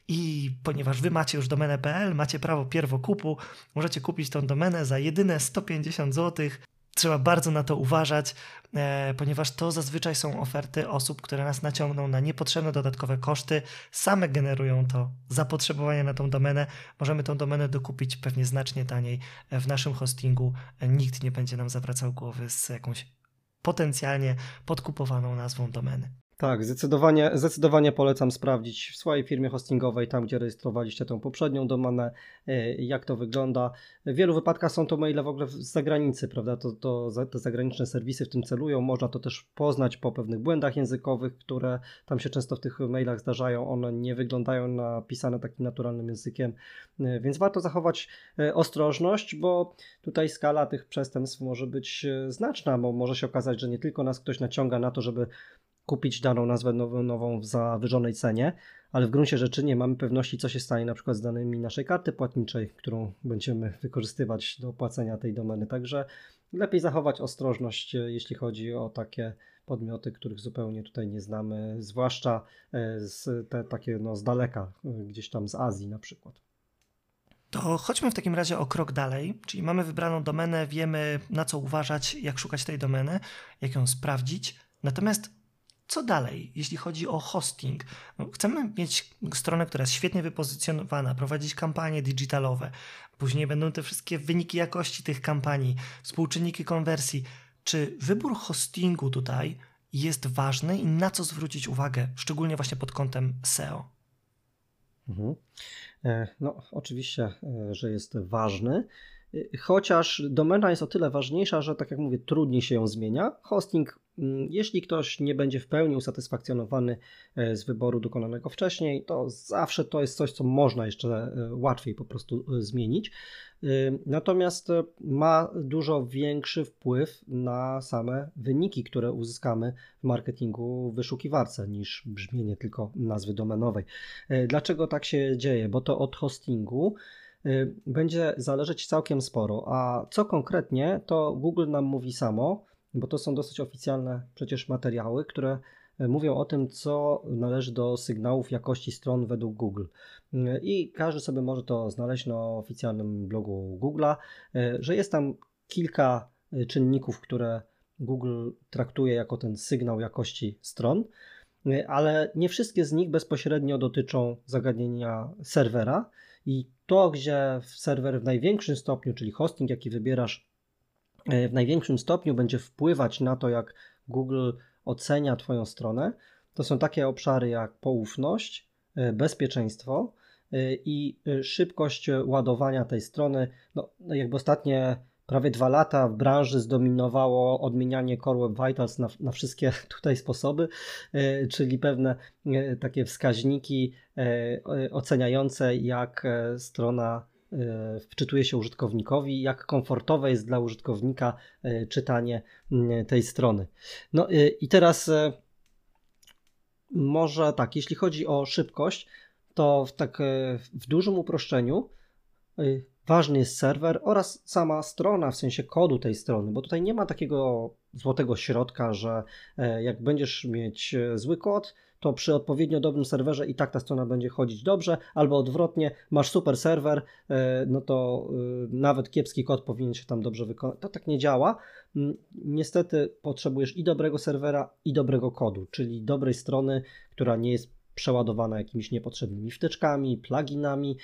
i ponieważ wy macie już domenę .pl, macie prawo pierwokupu, możecie kupić tą domenę za jedyne sto pięćdziesiąt złotych. Trzeba bardzo na to uważać, e, ponieważ to zazwyczaj są oferty osób, które nas naciągną na niepotrzebne dodatkowe koszty, same generują to zapotrzebowanie na tą domenę, możemy tą domenę dokupić pewnie znacznie taniej w naszym hostingu, nikt nie będzie nam zawracał głowy z jakąś potencjalnie podkupowaną nazwą domeny. Tak, zdecydowanie, zdecydowanie polecam sprawdzić w swojej firmie hostingowej, tam gdzie rejestrowaliście tą poprzednią domenę, jak to wygląda. W wielu wypadkach są to maile w ogóle z zagranicy, prawda? To, to, te zagraniczne serwisy w tym celują. Można to też poznać po pewnych błędach językowych, które tam się często w tych mailach zdarzają. One nie wyglądają na pisane takim naturalnym językiem, więc warto zachować ostrożność, bo tutaj skala tych przestępstw może być znaczna, bo może się okazać, że nie tylko nas ktoś naciąga na to, żeby kupić daną nazwę nową, nową w zawyżonej cenie, ale w gruncie rzeczy nie mamy pewności, co się stanie na przykład z danymi naszej karty płatniczej, którą będziemy wykorzystywać do opłacenia tej domeny. Także lepiej zachować ostrożność, jeśli chodzi o takie podmioty, których zupełnie tutaj nie znamy, zwłaszcza z te takie no, z daleka, gdzieś tam z Azji na przykład. To chodźmy w takim razie o krok dalej, czyli mamy wybraną domenę, wiemy na co uważać, jak szukać tej domeny, jak ją sprawdzić, natomiast co dalej, jeśli chodzi o hosting? No, chcemy mieć stronę, która jest świetnie wypozycjonowana, prowadzić kampanie digitalowe, później będą te wszystkie wyniki jakości tych kampanii, współczynniki konwersji. Czy wybór hostingu tutaj jest ważny i na co zwrócić uwagę, szczególnie właśnie pod kątem S E O? Mhm. No, oczywiście, że jest ważny. chociaż domena jest o tyle ważniejsza, że tak jak mówię, trudniej się ją zmienia. Hosting, jeśli ktoś nie będzie w pełni usatysfakcjonowany z wyboru dokonanego wcześniej, to zawsze to jest coś, co można jeszcze łatwiej po prostu zmienić. Natomiast ma dużo większy wpływ na same wyniki, które uzyskamy w marketingu w wyszukiwarce niż brzmienie tylko nazwy domenowej. Dlaczego tak się dzieje? Bo to od hostingu będzie zależeć całkiem sporo, a co konkretnie, to Google nam mówi samo, bo to są dosyć oficjalne przecież materiały, które mówią o tym, co należy do sygnałów jakości stron według Google. I każdy sobie może to znaleźć na oficjalnym blogu Google'a, że jest tam kilka czynników, które Google traktuje jako ten sygnał jakości stron, ale nie wszystkie z nich bezpośrednio dotyczą zagadnienia serwera i to, gdzie serwer w największym stopniu, czyli hosting, jaki wybierasz, w największym stopniu będzie wpływać na to, jak Google ocenia Twoją stronę, to są takie obszary jak poufność, bezpieczeństwo i szybkość ładowania tej strony. No, jakby ostatnie prawie dwa lata w branży zdominowało odmienianie Core Web Vitals na, na wszystkie tutaj sposoby, czyli pewne takie wskaźniki oceniające, jak strona wczytuje się użytkownikowi, jak komfortowe jest dla użytkownika czytanie tej strony. No i teraz może tak, jeśli chodzi o szybkość, to w, tak, w dużym uproszczeniu ważny jest serwer oraz sama strona, w sensie kodu tej strony, bo tutaj nie ma takiego złotego środka, że jak będziesz mieć zły kod, to przy odpowiednio dobrym serwerze i tak ta strona będzie chodzić dobrze, albo odwrotnie, masz super serwer, no to nawet kiepski kod powinien się tam dobrze wykonać. To tak nie działa. Niestety potrzebujesz i dobrego serwera, i dobrego kodu, czyli dobrej strony, która nie jest przeładowana jakimiś niepotrzebnymi wtyczkami, pluginami,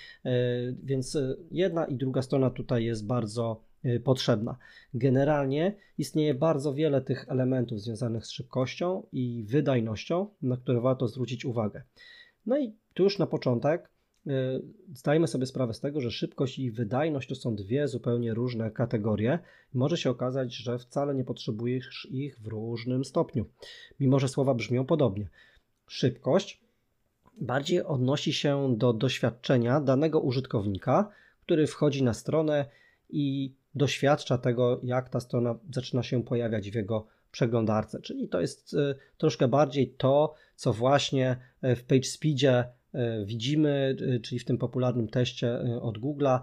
więc jedna i druga strona tutaj jest bardzo potrzebna. Generalnie istnieje bardzo wiele tych elementów związanych z szybkością i wydajnością, na które warto zwrócić uwagę. No i tu już na początek zdajmy sobie sprawę z tego, że szybkość i wydajność to są dwie zupełnie różne kategorie. Może się okazać, że wcale nie potrzebujesz ich w różnym stopniu, mimo że słowa brzmią podobnie. Szybkość bardziej odnosi się do doświadczenia danego użytkownika, który wchodzi na stronę i doświadcza tego, jak ta strona zaczyna się pojawiać w jego przeglądarce. Czyli to jest troszkę bardziej to, co właśnie w PageSpeedzie widzimy, czyli w tym popularnym teście od Google'a.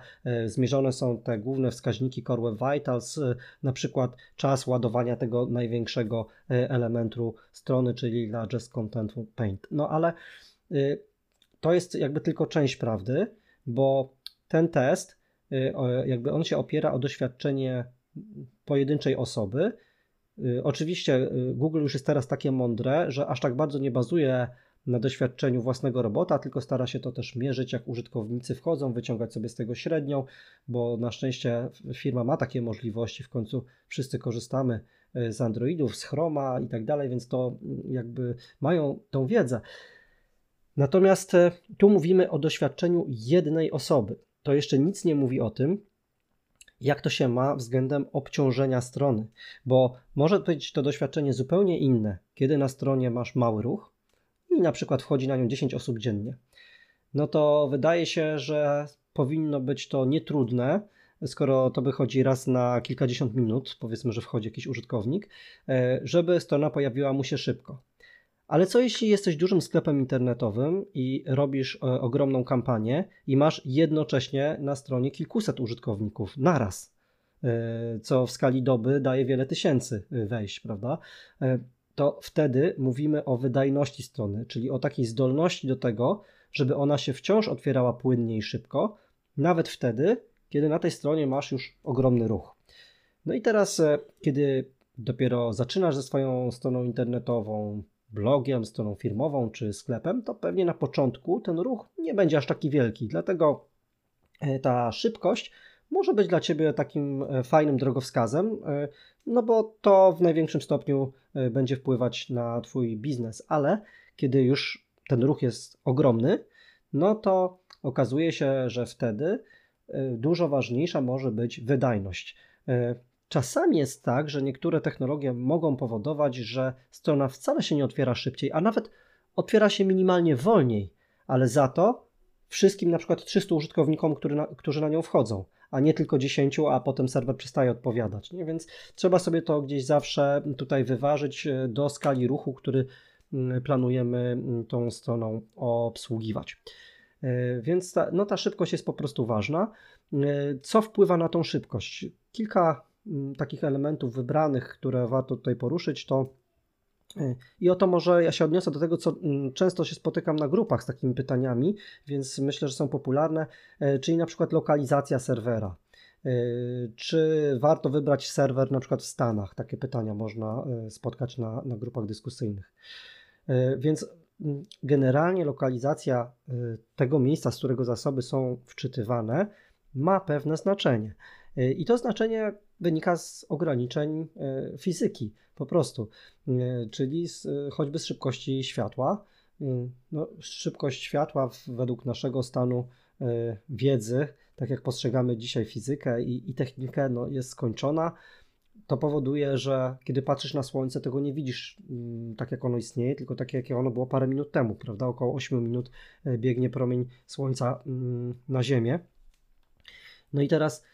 Zmierzone są te główne wskaźniki Core Web Vitals, na przykład czas ładowania tego największego elementu strony, czyli Largest Content Paint. No ale to jest jakby tylko część prawdy, bo ten test jakby on się opiera o doświadczenie pojedynczej osoby. Oczywiście Google już jest teraz takie mądre, że aż tak bardzo nie bazuje na doświadczeniu własnego robota, tylko stara się to też mierzyć, jak użytkownicy wchodzą, wyciągać sobie z tego średnią, bo na szczęście firma ma takie możliwości, w końcu wszyscy korzystamy z Androidów, z Chroma i tak dalej, więc to jakby mają tą wiedzę. Natomiast tu mówimy o doświadczeniu jednej osoby. To jeszcze nic nie mówi o tym, jak to się ma względem obciążenia strony, bo może być to doświadczenie zupełnie inne, kiedy na stronie masz mały ruch i na przykład wchodzi na nią dziesięć osób dziennie. No to wydaje się, że powinno być to nietrudne, skoro to wychodzi raz na kilkadziesiąt minut, powiedzmy, że wchodzi jakiś użytkownik, żeby strona pojawiła mu się szybko. Ale co jeśli jesteś dużym sklepem internetowym i robisz e, ogromną kampanię i masz jednocześnie na stronie kilkuset użytkowników naraz, e, co w skali doby daje wiele tysięcy wejść, prawda? E, to wtedy mówimy o wydajności strony, czyli o takiej zdolności do tego, żeby ona się wciąż otwierała płynnie i szybko, nawet wtedy, kiedy na tej stronie masz już ogromny ruch. No i teraz, e, kiedy dopiero zaczynasz ze swoją stroną internetową, blogiem, stroną firmową czy sklepem, to pewnie na początku ten ruch nie będzie aż taki wielki, dlatego ta szybkość może być dla Ciebie takim fajnym drogowskazem, no bo to w największym stopniu będzie wpływać na Twój biznes, ale kiedy już ten ruch jest ogromny, no to okazuje się, że wtedy dużo ważniejsza może być wydajność. Czasami jest tak, że niektóre technologie mogą powodować, że strona wcale się nie otwiera szybciej, a nawet otwiera się minimalnie wolniej, ale za to wszystkim na przykład trzystu użytkownikom, który na, którzy na nią wchodzą, a nie tylko dziesięciu, a potem serwer przestaje odpowiadać. Nie? Więc trzeba sobie to gdzieś zawsze tutaj wyważyć do skali ruchu, który planujemy tą stroną obsługiwać. Więc ta, no ta szybkość jest po prostu ważna. Co wpływa na tą szybkość? Kilka takich elementów wybranych, które warto tutaj poruszyć, to i oto może ja się odniosę do tego, co często się spotykam na grupach z takimi pytaniami, więc myślę, że są popularne, czyli na przykład lokalizacja serwera. Czy warto wybrać serwer na przykład w Stanach? Takie pytania można spotkać na, na grupach dyskusyjnych. Więc generalnie lokalizacja tego miejsca, z którego zasoby są wczytywane, ma pewne znaczenie. I to znaczenie wynika z ograniczeń fizyki, po prostu, czyli z, choćby z szybkości światła. No, szybkość światła według naszego stanu wiedzy, tak jak postrzegamy dzisiaj fizykę i, i technikę, no, jest skończona. To powoduje, że kiedy patrzysz na słońce, tego nie widzisz tak, jak ono istnieje, tylko takie, jakie ono było parę minut temu, prawda? Około ośmiu minut biegnie promień słońca na Ziemię. No i teraz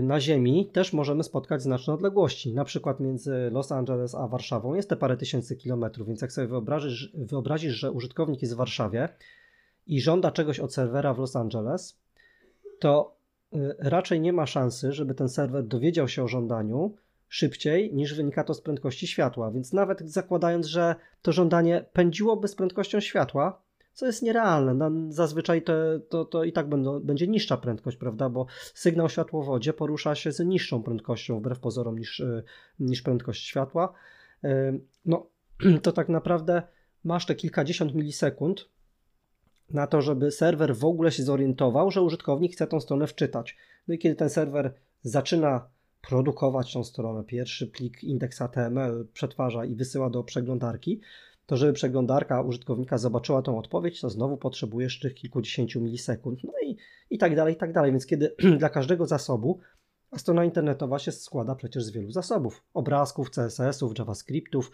na Ziemi też możemy spotkać znaczne odległości, na przykład między Los Angeles a Warszawą jest te parę tysięcy kilometrów, więc jak sobie wyobrazisz, wyobrazisz, że użytkownik jest w Warszawie i żąda czegoś od serwera w Los Angeles, to raczej nie ma szansy, żeby ten serwer dowiedział się o żądaniu szybciej niż wynika to z prędkości światła, więc nawet zakładając, że to żądanie pędziłoby z prędkością światła, co jest nierealne, no, zazwyczaj to, to, to i tak będą, będzie niższa prędkość, prawda, bo sygnał w światłowodzie porusza się z niższą prędkością, wbrew pozorom, niż, niż prędkość światła. No, to tak naprawdę masz te kilkadziesiąt milisekund na to, żeby serwer w ogóle się zorientował, że użytkownik chce tą stronę wczytać. No i kiedy ten serwer zaczyna produkować tą stronę, pierwszy plik index.html przetwarza i wysyła do przeglądarki, to żeby przeglądarka użytkownika zobaczyła tą odpowiedź, to znowu potrzebujesz tych kilkudziesięciu milisekund, no i, i tak dalej, i tak dalej. Więc kiedy dla każdego zasobu, a strona internetowa się składa przecież z wielu zasobów, obrazków, C S S ów, JavaScriptów,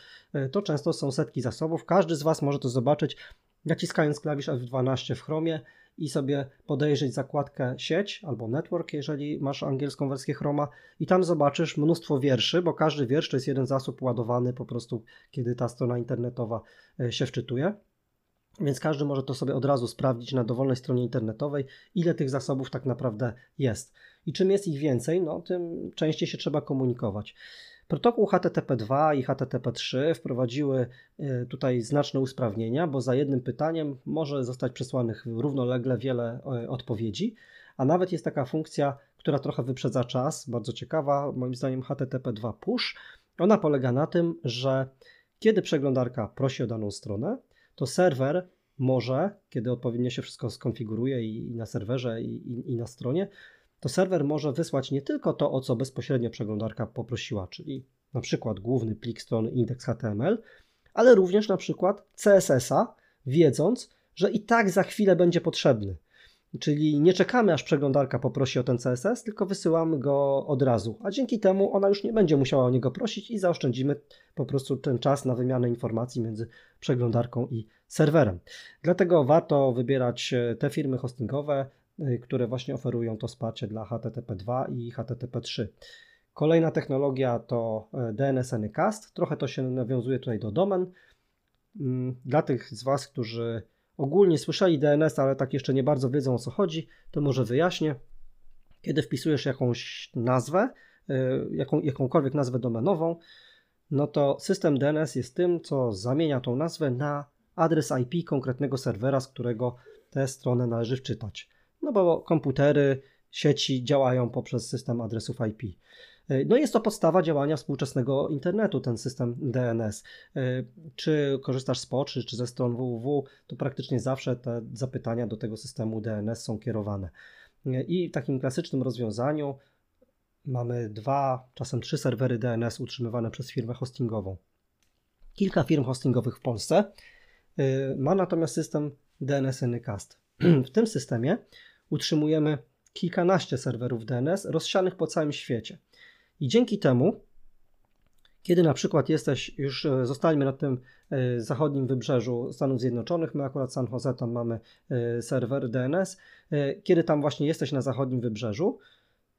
to często są setki zasobów. Każdy z Was może to zobaczyć, naciskając klawisz F dwanaście w Chromie i sobie podejrzeć zakładkę sieć albo network, jeżeli masz angielską wersję Chroma, i tam zobaczysz mnóstwo wierszy, bo każdy wiersz to jest jeden zasób ładowany po prostu, kiedy ta strona internetowa się wczytuje. Więc każdy może to sobie od razu sprawdzić na dowolnej stronie internetowej, ile tych zasobów tak naprawdę jest. I czym jest ich więcej, no tym częściej się trzeba komunikować. Protokół H T T P dwa i H T T P trzy wprowadziły tutaj znaczne usprawnienia, bo za jednym pytaniem może zostać przesłanych równolegle wiele odpowiedzi, a nawet jest taka funkcja, która trochę wyprzedza czas, bardzo ciekawa, moim zdaniem H T T P dwa push. Ona polega na tym, że kiedy przeglądarka prosi o daną stronę, to serwer może, kiedy odpowiednio się wszystko skonfiguruje i na serwerze i, i na stronie, to serwer może wysłać nie tylko to, o co bezpośrednio przeglądarka poprosiła, czyli na przykład główny plik strony index.html, ale również na przykład C S S a, wiedząc, że i tak za chwilę będzie potrzebny. Czyli nie czekamy, aż przeglądarka poprosi o ten C S S, tylko wysyłamy go od razu, a dzięki temu ona już nie będzie musiała o niego prosić i zaoszczędzimy po prostu ten czas na wymianę informacji między przeglądarką i serwerem. Dlatego warto wybierać te firmy hostingowe, które właśnie oferują to wsparcie dla H T T P dwa i H T T P trzy. Kolejna technologia to D N S Anycast. Trochę to się nawiązuje tutaj do domen. Dla tych z Was, którzy ogólnie słyszeli D N S, ale tak jeszcze nie bardzo wiedzą, o co chodzi, to może wyjaśnię. Kiedy wpisujesz jakąś nazwę, jaką, jakąkolwiek nazwę domenową, no to system D N S jest tym, co zamienia tą nazwę na adres I P konkretnego serwera, z którego tę stronę należy wczytać. No bo komputery, sieci działają poprzez system adresów I P. No jest to podstawa działania współczesnego internetu, ten system D N S. Czy korzystasz z poczty, czy ze stron www, to praktycznie zawsze te zapytania do tego systemu D N S są kierowane. I w takim klasycznym rozwiązaniu mamy dwa, czasem trzy serwery D N S utrzymywane przez firmę hostingową. Kilka firm hostingowych w Polsce ma natomiast system D N S Anycast. W tym systemie utrzymujemy kilkanaście serwerów D N S rozsianych po całym świecie. I dzięki temu, kiedy na przykład jesteś, już zostańmy na tym zachodnim wybrzeżu Stanów Zjednoczonych, my akurat San Jose tam mamy serwer D N S, kiedy tam właśnie jesteś na zachodnim wybrzeżu,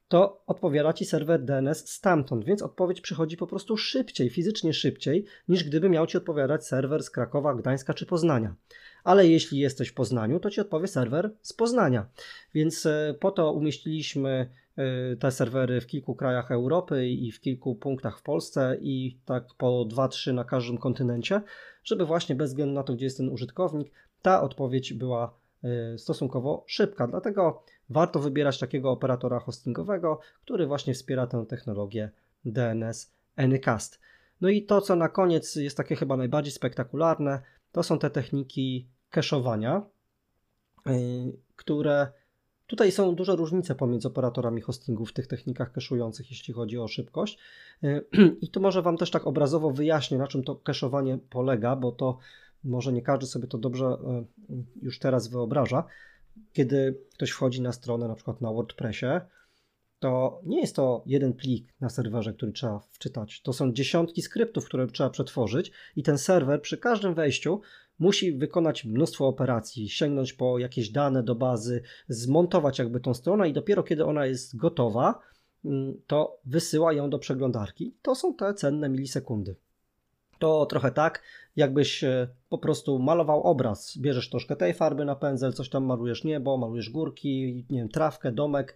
to odpowiada Ci serwer D N S stamtąd, więc odpowiedź przychodzi po prostu szybciej, fizycznie szybciej, niż gdyby miał Ci odpowiadać serwer z Krakowa, Gdańska czy Poznania. Ale jeśli jesteś w Poznaniu, to Ci odpowie serwer z Poznania. Więc po to umieściliśmy te serwery w kilku krajach Europy i w kilku punktach w Polsce i tak po dwa trzy na każdym kontynencie, żeby właśnie bez względu na to, gdzie jest ten użytkownik, ta odpowiedź była stosunkowo szybka. Dlatego warto wybierać takiego operatora hostingowego, który właśnie wspiera tę technologię D N S Anycast. No i to, co na koniec jest takie chyba najbardziej spektakularne, to są te techniki cache'owania, które tutaj są duże różnice pomiędzy operatorami hostingu w tych technikach cache'ujących, jeśli chodzi o szybkość. I tu może Wam też tak obrazowo wyjaśnię, na czym to cache'owanie polega, bo to może nie każdy sobie to dobrze już teraz wyobraża. Kiedy ktoś wchodzi na stronę, na przykład na WordPressie, to nie jest to jeden plik na serwerze, który trzeba wczytać. To są dziesiątki skryptów, które trzeba przetworzyć i ten serwer przy każdym wejściu musi wykonać mnóstwo operacji, sięgnąć po jakieś dane do bazy, zmontować jakby tą stronę i dopiero kiedy ona jest gotowa, to wysyła ją do przeglądarki. To są te cenne milisekundy. To trochę tak, jakbyś po prostu malował obraz. Bierzesz troszkę tej farby na pędzel, coś tam malujesz niebo, malujesz górki, nie wiem, trawkę, domek.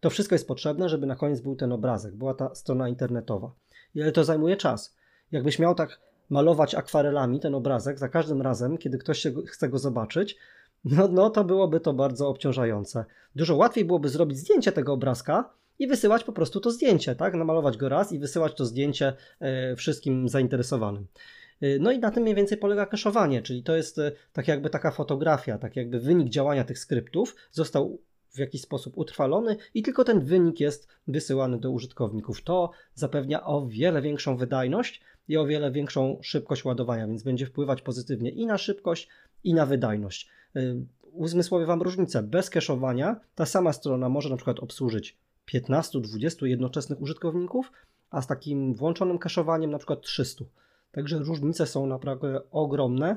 To wszystko jest potrzebne, żeby na koniec był ten obrazek, była ta strona internetowa. Ale to zajmuje czas. Jakbyś miał tak malować akwarelami ten obrazek za każdym razem, kiedy ktoś chce go zobaczyć, no, no to byłoby to bardzo obciążające. Dużo łatwiej byłoby zrobić zdjęcie tego obrazka i wysyłać po prostu to zdjęcie, tak? Namalować go raz i wysyłać to zdjęcie wszystkim zainteresowanym. No i na tym mniej więcej polega cache'owanie, czyli to jest tak jakby taka fotografia, tak jakby wynik działania tych skryptów został w jakiś sposób utrwalony i tylko ten wynik jest wysyłany do użytkowników. To zapewnia o wiele większą wydajność i o wiele większą szybkość ładowania, więc będzie wpływać pozytywnie i na szybkość, i na wydajność. Uzmysłowię Wam różnicę. Bez cache'owania ta sama strona może na przykład obsłużyć piętnaście do dwudziestu jednoczesnych użytkowników, a z takim włączonym cache'owaniem na przykład trzysta. Także różnice są naprawdę ogromne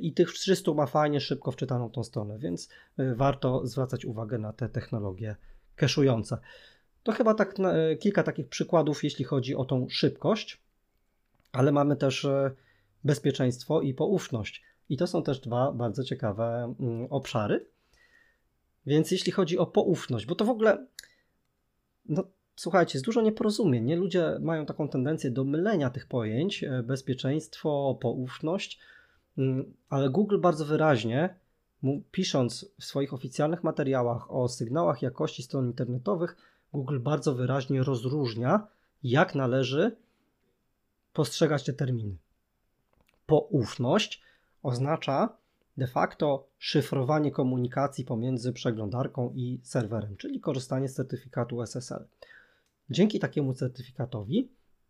i tych trzysta ma fajnie szybko wczytaną tą stronę, więc warto zwracać uwagę na te technologie cache'ujące. To chyba tak kilka takich przykładów, jeśli chodzi o tą szybkość, ale mamy też bezpieczeństwo i poufność. I to są też dwa bardzo ciekawe obszary. Więc jeśli chodzi o poufność, bo to w ogóle... No, słuchajcie, jest dużo nieporozumień, nie? Ludzie mają taką tendencję do mylenia tych pojęć, bezpieczeństwo, poufność, ale Google bardzo wyraźnie, pisząc w swoich oficjalnych materiałach o sygnałach jakości stron internetowych, Google bardzo wyraźnie rozróżnia, jak należy postrzegać te terminy. Poufność oznacza de facto szyfrowanie komunikacji pomiędzy przeglądarką i serwerem, czyli korzystanie z certyfikatu S S L. Dzięki takiemu certyfikatowi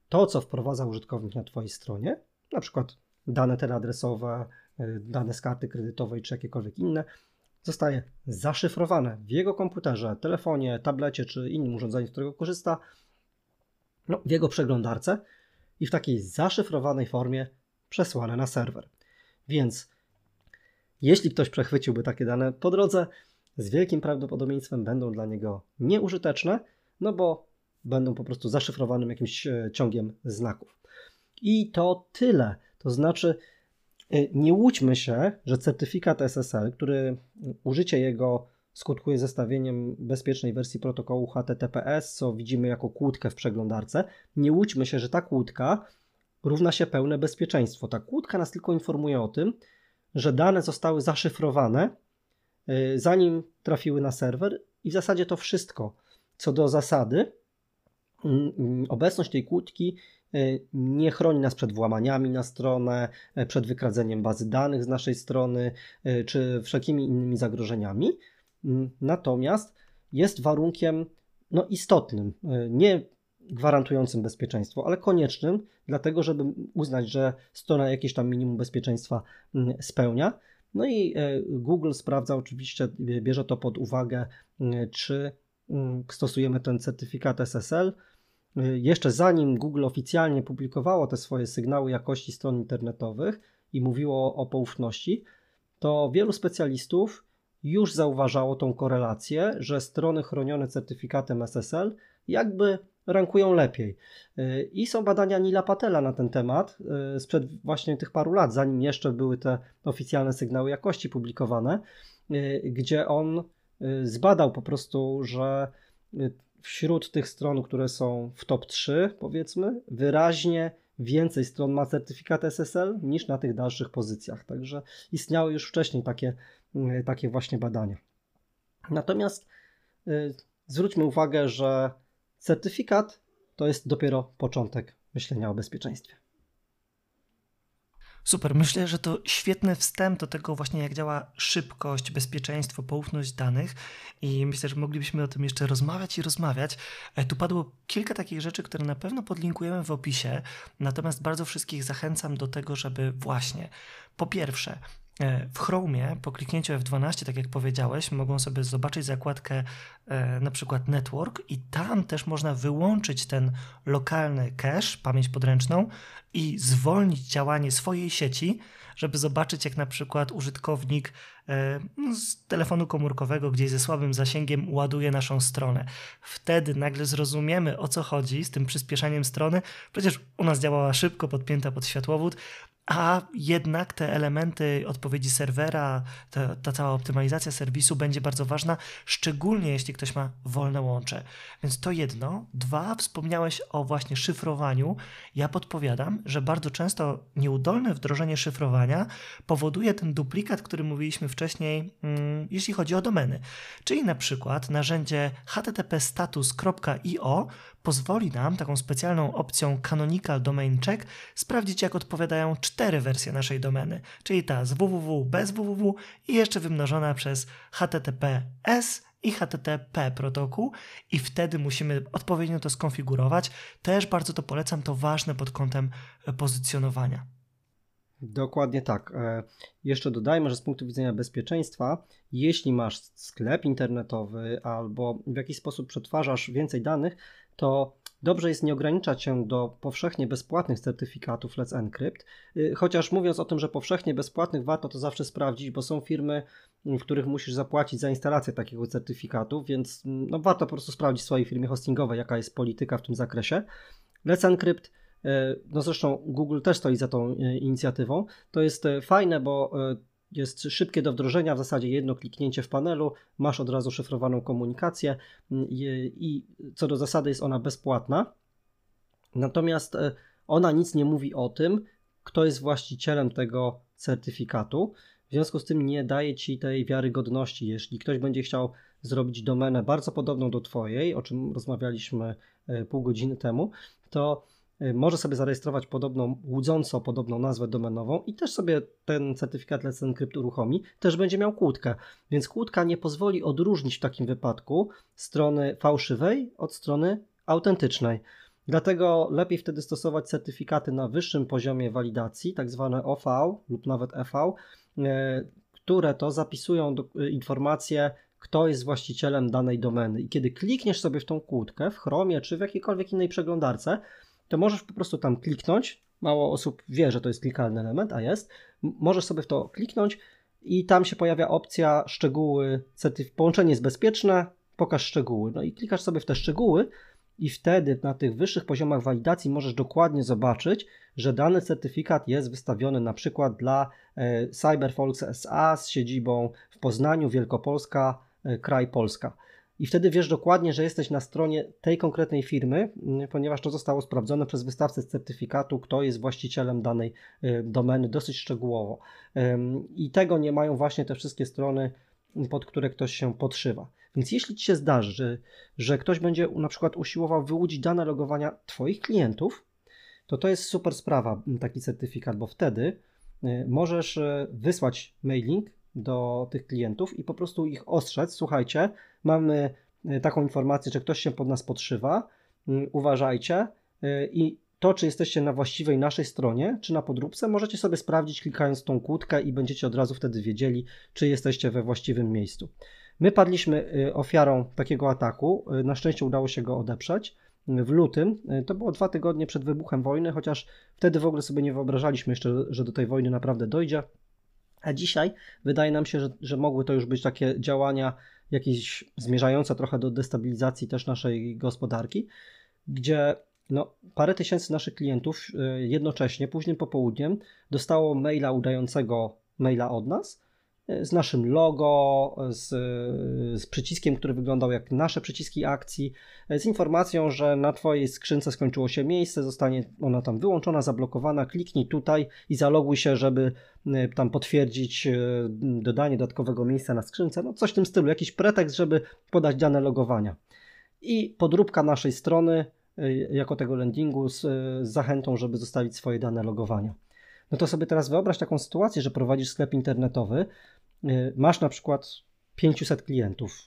to, co wprowadza użytkownik na Twojej stronie, na przykład dane teleadresowe, dane z karty kredytowej czy jakiekolwiek inne, zostaje zaszyfrowane w jego komputerze, telefonie, tablecie czy innym urządzeniu, z którego korzysta, no, w jego przeglądarce i w takiej zaszyfrowanej formie przesłane na serwer. Więc jeśli ktoś przechwyciłby takie dane po drodze, z wielkim prawdopodobieństwem będą dla niego nieużyteczne, no bo będą po prostu zaszyfrowanym jakimś ciągiem znaków. I to tyle. To znaczy, nie łudźmy się, że certyfikat S S L, który użycie jego skutkuje zestawieniem bezpiecznej wersji protokołu H T T P S, co widzimy jako kłódkę w przeglądarce, nie łudźmy się, że ta kłódka równa się pełne bezpieczeństwo. Ta kłódka nas tylko informuje o tym, że dane zostały zaszyfrowane, yy, zanim trafiły na serwer i w zasadzie to wszystko. Co do zasady, yy, yy, obecność tej kłódki yy, nie chroni nas przed włamaniami na stronę, yy, przed wykradzeniem bazy danych z naszej strony, yy, czy wszelkimi innymi zagrożeniami. Yy, natomiast jest warunkiem no, istotnym, yy, nie gwarantującym bezpieczeństwo, ale koniecznym, dlatego żeby uznać, że strona jakieś tam minimum bezpieczeństwa spełnia. No i Google sprawdza oczywiście, bierze to pod uwagę, czy stosujemy ten certyfikat S S L. Jeszcze zanim Google oficjalnie publikowało te swoje sygnały jakości stron internetowych i mówiło o poufności, to wielu specjalistów już zauważało tą korelację, że strony chronione certyfikatem S S L jakby rankują lepiej. I są badania Nila Patela na ten temat sprzed właśnie tych paru lat, zanim jeszcze były te oficjalne sygnały jakości publikowane, gdzie on zbadał po prostu, że wśród tych stron, które są w top trzy, powiedzmy, wyraźnie więcej stron ma certyfikat S S L niż na tych dalszych pozycjach. Także istniały już wcześniej takie, takie właśnie badania. Natomiast y, zwróćmy uwagę, że certyfikat to jest dopiero początek myślenia o bezpieczeństwie. Super, myślę, że to świetny wstęp do tego właśnie, jak działa szybkość, bezpieczeństwo, poufność danych i myślę, że moglibyśmy o tym jeszcze rozmawiać i rozmawiać. Tu padło kilka takich rzeczy, które na pewno podlinkujemy w opisie, natomiast bardzo wszystkich zachęcam do tego, żeby właśnie po pierwsze w Chromie po kliknięciu F dwanaście, tak jak powiedziałeś, mogą sobie zobaczyć zakładkę e, na przykład Network i tam też można wyłączyć ten lokalny cache, pamięć podręczną i zwolnić działanie swojej sieci, żeby zobaczyć, jak na przykład użytkownik e, z telefonu komórkowego gdzieś ze słabym zasięgiem ładuje naszą stronę. Wtedy nagle zrozumiemy, o co chodzi z tym przyspieszaniem strony. Przecież u nas działała szybko, podpięta pod światłowód, a jednak te elementy odpowiedzi serwera, ta, ta cała optymalizacja serwisu będzie bardzo ważna, szczególnie jeśli ktoś ma wolne łącze. Więc to jedno. Dwa, wspomniałeś o właśnie szyfrowaniu. Ja podpowiadam, że bardzo często nieudolne wdrożenie szyfrowania powoduje ten duplikat, który mówiliśmy wcześniej, mm, jeśli chodzi o domeny. Czyli na przykład narzędzie h t t p status kropka i o pozwoli nam taką specjalną opcją Canonical Domain Check sprawdzić, jak odpowiadają cztery wersje naszej domeny, czyli ta z www, bez www i jeszcze wymnożona przez h t t p s i h t t p protokół i wtedy musimy odpowiednio to skonfigurować. Też bardzo to polecam, to ważne pod kątem pozycjonowania. Dokładnie tak. Jeszcze dodajmy, że z punktu widzenia bezpieczeństwa, jeśli masz sklep internetowy albo w jakiś sposób przetwarzasz więcej danych, to dobrze jest nie ograniczać się do powszechnie bezpłatnych certyfikatów Let's Encrypt, chociaż mówiąc o tym, że powszechnie bezpłatnych warto to zawsze sprawdzić, bo są firmy, w których musisz zapłacić za instalację takiego certyfikatu, więc no, warto po prostu sprawdzić w swojej firmie hostingowej, jaka jest polityka w tym zakresie. Let's Encrypt, no zresztą Google też stoi za tą inicjatywą, to jest fajne, bo jest szybkie do wdrożenia, w zasadzie jedno kliknięcie w panelu, masz od razu szyfrowaną komunikację i, i co do zasady jest ona bezpłatna, natomiast ona nic nie mówi o tym, kto jest właścicielem tego certyfikatu, w związku z tym nie daje Ci tej wiarygodności. Jeśli ktoś będzie chciał zrobić domenę bardzo podobną do Twojej, o czym rozmawialiśmy pół godziny temu, to może sobie zarejestrować podobną, łudząco podobną nazwę domenową i też sobie ten certyfikat Let's Encrypt uruchomi, też będzie miał kłódkę, więc kłódka nie pozwoli odróżnić w takim wypadku strony fałszywej od strony autentycznej. Dlatego lepiej wtedy stosować certyfikaty na wyższym poziomie walidacji, tak zwane O V lub nawet E V, które to zapisują informacje, kto jest właścicielem danej domeny. I kiedy klikniesz sobie w tą kłódkę w Chromie czy w jakiejkolwiek innej przeglądarce, to możesz po prostu tam kliknąć, mało osób wie, że to jest klikalny element, a jest, możesz sobie w to kliknąć i tam się pojawia opcja szczegóły, certyf- połączenie jest bezpieczne, pokaż szczegóły, no i klikasz sobie w te szczegóły i wtedy na tych wyższych poziomach walidacji możesz dokładnie zobaczyć, że dany certyfikat jest wystawiony na przykład dla e, CyberFolks S A z siedzibą w Poznaniu, Wielkopolska, e, kraj Polska. I wtedy wiesz dokładnie, że jesteś na stronie tej konkretnej firmy, ponieważ to zostało sprawdzone przez wystawcę z certyfikatu, kto jest właścicielem danej domeny dosyć szczegółowo. I tego nie mają właśnie te wszystkie strony, pod które ktoś się podszywa. Więc jeśli Ci się zdarzy, że, że ktoś będzie na przykład usiłował wyłudzić dane logowania Twoich klientów, to to jest super sprawa, taki certyfikat, bo wtedy możesz wysłać mailing do tych klientów i po prostu ich ostrzec. Słuchajcie, mamy taką informację, że ktoś się pod nas podszywa, uważajcie i to, czy jesteście na właściwej naszej stronie, czy na podróbce, możecie sobie sprawdzić klikając tą kłódkę i będziecie od razu wtedy wiedzieli, czy jesteście we właściwym miejscu. My padliśmy ofiarą takiego ataku, na szczęście udało się go odeprzeć w lutym, to było dwa tygodnie przed wybuchem wojny, chociaż wtedy w ogóle sobie nie wyobrażaliśmy jeszcze, że do tej wojny naprawdę dojdzie, a dzisiaj wydaje nam się, że, że mogły to już być takie działania jakieś zmierzające trochę do destabilizacji też naszej gospodarki, gdzie no, parę tysięcy naszych klientów jednocześnie, późnym popołudniem dostało maila udającego maila od nas, z naszym logo, z, z przyciskiem, który wyglądał jak nasze przyciski akcji, z informacją, że na Twojej skrzynce skończyło się miejsce, zostanie ona tam wyłączona, zablokowana, kliknij tutaj i zaloguj się, żeby tam potwierdzić dodanie dodatkowego miejsca na skrzynce, no coś w tym stylu, jakiś pretekst, żeby podać dane logowania. I podróbka naszej strony, jako tego landingu, z, z zachętą, żeby zostawić swoje dane logowania. No to sobie teraz wyobraź taką sytuację, że prowadzisz sklep internetowy, masz na przykład pięciuset klientów,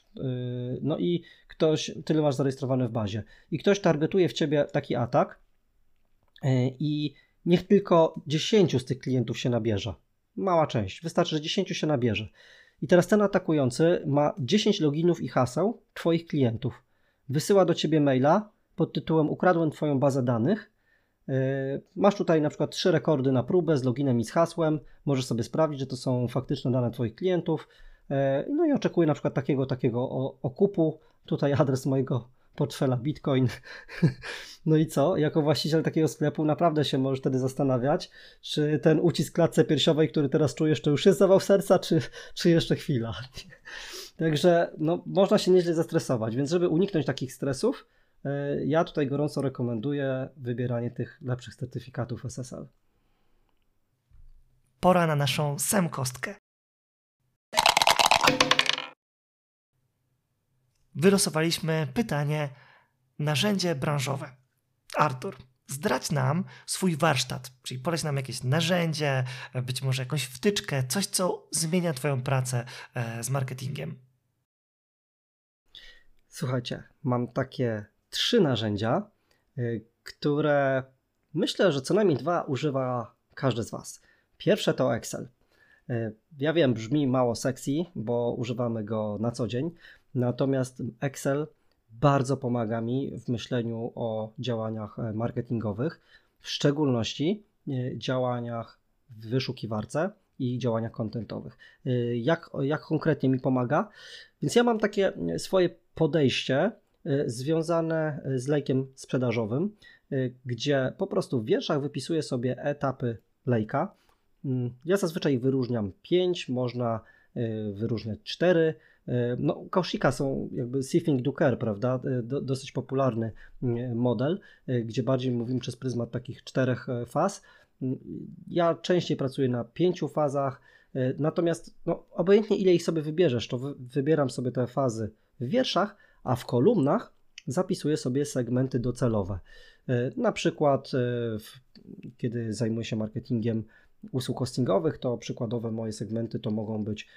no i ktoś, tyle masz zarejestrowane w bazie i ktoś targetuje w ciebie taki atak i niech tylko dziesięciu z tych klientów się nabierze, mała część, wystarczy, że dziesięciu się nabierze i teraz ten atakujący ma dziesięć loginów i haseł twoich klientów, wysyła do ciebie maila pod tytułem ukradłem twoją bazę danych, masz tutaj na przykład trzy rekordy na próbę z loginem i z hasłem, możesz sobie sprawdzić, że to są faktyczne dane Twoich klientów, no i oczekuję na przykład takiego, takiego okupu, tutaj adres mojego portfela Bitcoin, no i co? Jako właściciel takiego sklepu naprawdę się możesz wtedy zastanawiać, czy ten ucisk klatce piersiowej, który teraz czujesz, to już jest zawał serca, czy, czy jeszcze chwila. Także no, można się nieźle zestresować, więc żeby uniknąć takich stresów, ja tutaj gorąco rekomenduję wybieranie tych lepszych certyfikatów S S L. Pora na naszą semkostkę. Wylosowaliśmy pytanie narzędzie branżowe. Artur, zdradź nam swój warsztat, czyli poleć nam jakieś narzędzie, być może jakąś wtyczkę, coś co zmienia Twoją pracę z marketingiem. Słuchajcie, mam takie trzy narzędzia, które myślę, że co najmniej dwa używa każdy z Was. Pierwsze to Excel. Ja wiem, brzmi mało sexy, bo używamy go na co dzień, natomiast Excel bardzo pomaga mi w myśleniu o działaniach marketingowych, w szczególności działaniach w wyszukiwarce i działaniach kontentowych. Jak, jak konkretnie mi pomaga? Więc ja mam takie swoje podejście związane z lejkiem sprzedażowym, gdzie po prostu w wierszach wypisuję sobie etapy lejka. Ja zazwyczaj wyróżniam pięć, można wyróżniać cztery. No, Kaushika są jakby Thieving Do Care, prawda? Do, dosyć popularny model, gdzie bardziej mówimy przez pryzmat takich czterech faz. Ja częściej pracuję na pięciu fazach, natomiast no, obojętnie ile ich sobie wybierzesz, to wy, wybieram sobie te fazy w wierszach, a w kolumnach zapisuję sobie segmenty docelowe. Na przykład, kiedy zajmuję się marketingiem usług hostingowych, to przykładowe moje segmenty to mogą być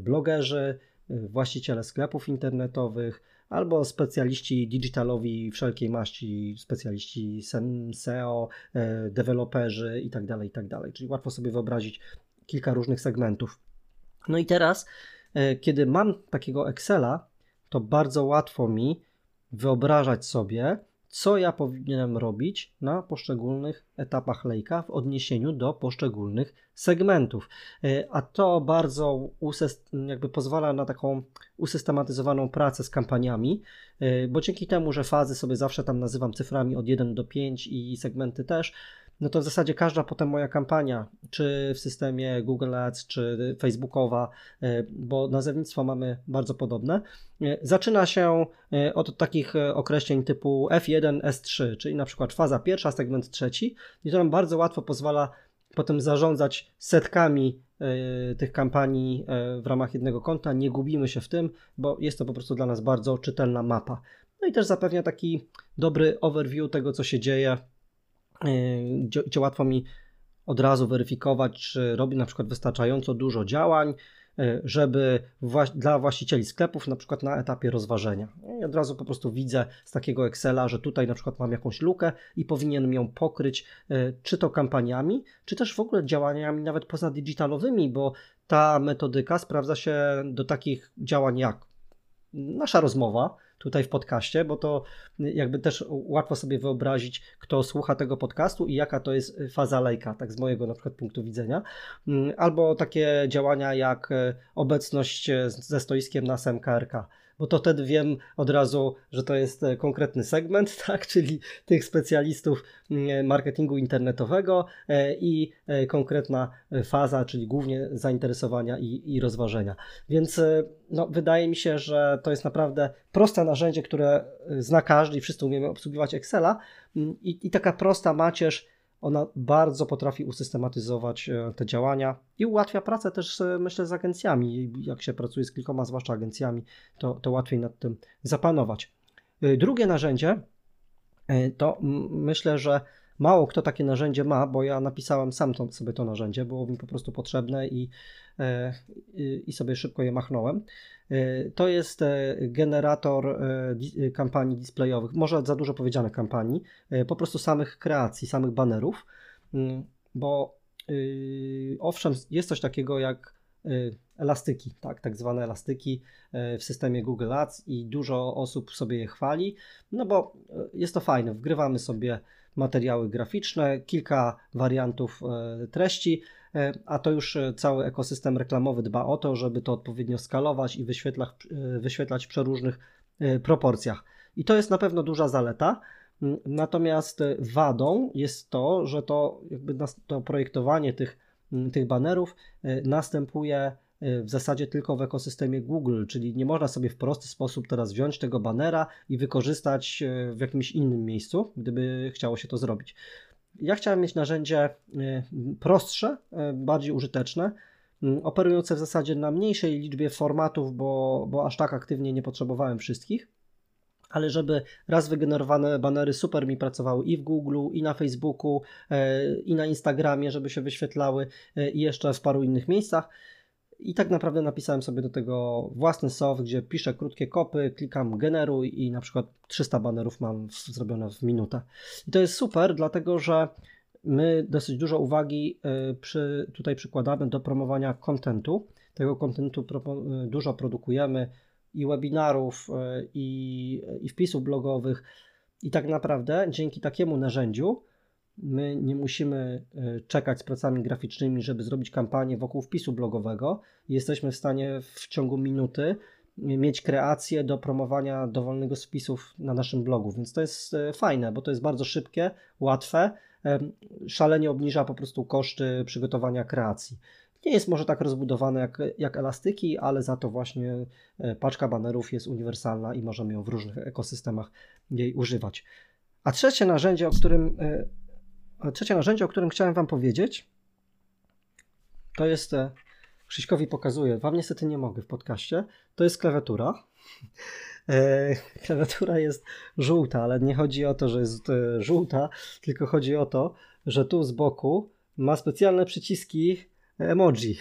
blogerzy, właściciele sklepów internetowych albo specjaliści digitalowi wszelkiej maści, specjaliści S E O, deweloperzy itd., itd. Czyli łatwo sobie wyobrazić kilka różnych segmentów. No i teraz, kiedy mam takiego Excela, to bardzo łatwo mi wyobrażać sobie, co ja powinienem robić na poszczególnych etapach lejka w odniesieniu do poszczególnych segmentów. A to bardzo usyst- jakby pozwala na taką usystematyzowaną pracę z kampaniami, bo dzięki temu, że fazy sobie zawsze tam nazywam cyframi od jeden do pięciu i segmenty też, no to w zasadzie każda potem moja kampania, czy w systemie Google Ads, czy Facebookowa, bo nazewnictwo mamy bardzo podobne, zaczyna się od takich określeń typu F jeden, S trzy, czyli na przykład faza pierwsza, segment trzeci i to nam bardzo łatwo pozwala potem zarządzać setkami tych kampanii w ramach jednego konta, nie gubimy się w tym, bo jest to po prostu dla nas bardzo czytelna mapa. No i też zapewnia taki dobry overview tego, co się dzieje, Gdzie, gdzie łatwo mi od razu weryfikować, czy robię na przykład wystarczająco dużo działań, żeby dla właścicieli sklepów, na przykład na etapie rozważenia. I od razu po prostu widzę z takiego Excela, że tutaj na przykład mam jakąś lukę i powinienem ją pokryć, czy to kampaniami, czy też w ogóle działaniami nawet pozadigitalowymi, bo ta metodyka sprawdza się do takich działań jak nasza rozmowa tutaj w podcaście, bo to jakby też łatwo sobie wyobrazić, kto słucha tego podcastu i jaka to jest faza lejka, tak z mojego na przykład punktu widzenia, albo takie działania jak obecność ze stoiskiem na SEMKRK, bo to wtedy wiem od razu, że to jest konkretny segment, tak, czyli tych specjalistów marketingu internetowego i konkretna faza, czyli głównie zainteresowania i, i rozważenia. Więc no, wydaje mi się, że to jest naprawdę proste narzędzie, które zna każdy i wszyscy umiemy obsługiwać Excela i, i taka prosta macierz, ona bardzo potrafi usystematyzować te działania i ułatwia pracę też, myślę, z agencjami. Jak się pracuje z kilkoma, zwłaszcza agencjami, to, to łatwiej nad tym zapanować. Drugie narzędzie, to myślę, że mało kto takie narzędzie ma, bo ja napisałem sam to, sobie to narzędzie, było mi po prostu potrzebne i, i sobie szybko je machnąłem. To jest generator kampanii displayowych, może za dużo powiedziane kampanii, po prostu samych kreacji, samych banerów, bo owszem, jest coś takiego jak elastyki, tak, tak zwane elastyki w systemie Google Ads i dużo osób sobie je chwali, no bo jest to fajne, wgrywamy sobie materiały graficzne, kilka wariantów treści, a to już cały ekosystem reklamowy dba o to, żeby to odpowiednio skalować i wyświetlać, wyświetlać w przeróżnych proporcjach. I to jest na pewno duża zaleta, natomiast wadą jest to, że to, jakby to projektowanie tych, tych banerów następuje w zasadzie tylko w ekosystemie Google, czyli nie można sobie w prosty sposób teraz wziąć tego banera i wykorzystać w jakimś innym miejscu, gdyby chciało się to zrobić. Ja chciałem mieć narzędzie prostsze, bardziej użyteczne, operujące w zasadzie na mniejszej liczbie formatów, bo, bo aż tak aktywnie nie potrzebowałem wszystkich, ale żeby raz wygenerowane banery super mi pracowały i w Google, i na Facebooku, i na Instagramie, żeby się wyświetlały i jeszcze w paru innych miejscach. I tak naprawdę napisałem sobie do tego własny soft, gdzie piszę krótkie kopy, klikam generuj i na przykład trzysta banerów mam w, zrobione w minutę. I to jest super, dlatego że my dosyć dużo uwagi y, przy, tutaj przykładamy do promowania kontentu. Tego kontentu pro, y, dużo produkujemy i webinarów, y, i wpisów blogowych. I tak naprawdę dzięki takiemu narzędziu my nie musimy czekać z pracami graficznymi, żeby zrobić kampanię wokół wpisu blogowego. Jesteśmy w stanie w ciągu minuty mieć kreację do promowania dowolnego z wpisów na naszym blogu, więc to jest fajne, bo to jest bardzo szybkie, łatwe, szalenie obniża po prostu koszty przygotowania kreacji. Nie jest może tak rozbudowane jak, jak elastyki, ale za to właśnie paczka banerów jest uniwersalna i możemy ją w różnych ekosystemach jej używać. A trzecie narzędzie, o którym Trzecie narzędzie, o którym chciałem Wam powiedzieć, to jest, Krzyśkowi pokazuję, Wam niestety nie mogę w podcaście, to jest klawiatura. Klawiatura jest żółta, ale nie chodzi o to, że jest żółta, tylko chodzi o to, że tu z boku ma specjalne przyciski emoji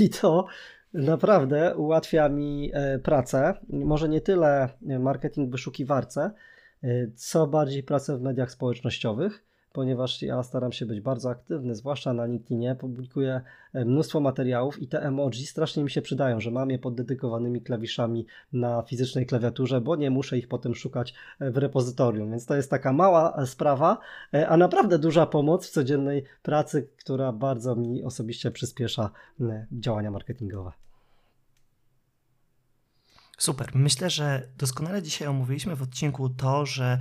i to naprawdę ułatwia mi pracę, może nie tyle marketing w wyszukiwarce, co bardziej pracę w mediach społecznościowych, ponieważ ja staram się być bardzo aktywny, zwłaszcza na LinkedInie, publikuję mnóstwo materiałów i te emoji strasznie mi się przydają, że mam je pod dedykowanymi klawiszami na fizycznej klawiaturze, bo nie muszę ich potem szukać w repozytorium, więc to jest taka mała sprawa, a naprawdę duża pomoc w codziennej pracy, która bardzo mi osobiście przyspiesza działania marketingowe. Super, myślę, że doskonale dzisiaj omówiliśmy w odcinku to, że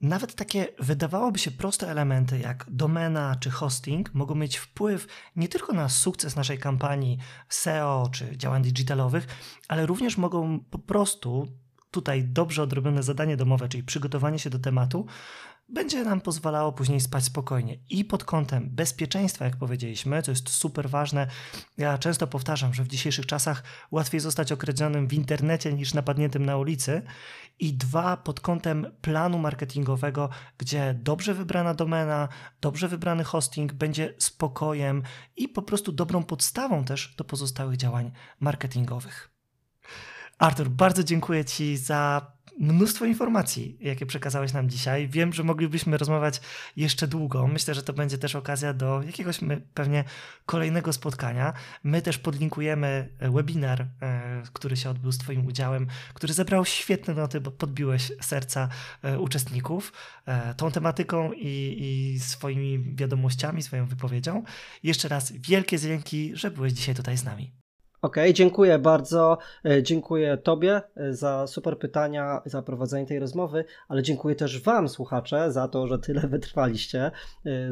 nawet takie wydawałoby się proste elementy jak domena czy hosting mogą mieć wpływ nie tylko na sukces naszej kampanii S E O czy działań digitalowych, ale również mogą po prostu tutaj dobrze odrobione zadanie domowe, czyli przygotowanie się do tematu, będzie nam pozwalało później spać spokojnie. I pod kątem bezpieczeństwa, jak powiedzieliśmy, to jest super ważne. Ja często powtarzam, że w dzisiejszych czasach łatwiej zostać okradzionym w internecie niż napadniętym na ulicy. I dwa, pod kątem planu marketingowego, gdzie dobrze wybrana domena, dobrze wybrany hosting będzie spokojem i po prostu dobrą podstawą też do pozostałych działań marketingowych. Artur, bardzo dziękuję Ci za mnóstwo informacji, jakie przekazałeś nam dzisiaj. Wiem, że moglibyśmy rozmawiać jeszcze długo. Myślę, że to będzie też okazja do jakiegoś pewnie kolejnego spotkania. My też podlinkujemy webinar, który się odbył z Twoim udziałem, który zebrał świetne noty, bo podbiłeś serca uczestników tą tematyką i, i swoimi wiadomościami, swoją wypowiedzią. Jeszcze raz wielkie dzięki, że byłeś dzisiaj tutaj z nami. Okej, okay, dziękuję bardzo. Dziękuję Tobie za super pytania, za prowadzenie tej rozmowy, ale dziękuję też Wam, słuchacze, za to, że tyle wytrwaliście,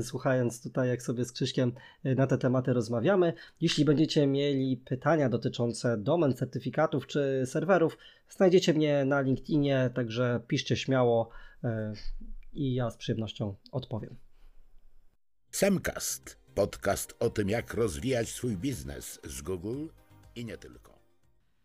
słuchając tutaj, jak sobie z Krzyśkiem na te tematy rozmawiamy. Jeśli będziecie mieli pytania dotyczące domen, certyfikatów czy serwerów, znajdziecie mnie na LinkedInie, także piszcie śmiało i ja z przyjemnością odpowiem. Semcast, podcast o tym, jak rozwijać swój biznes z Google i nie tylko.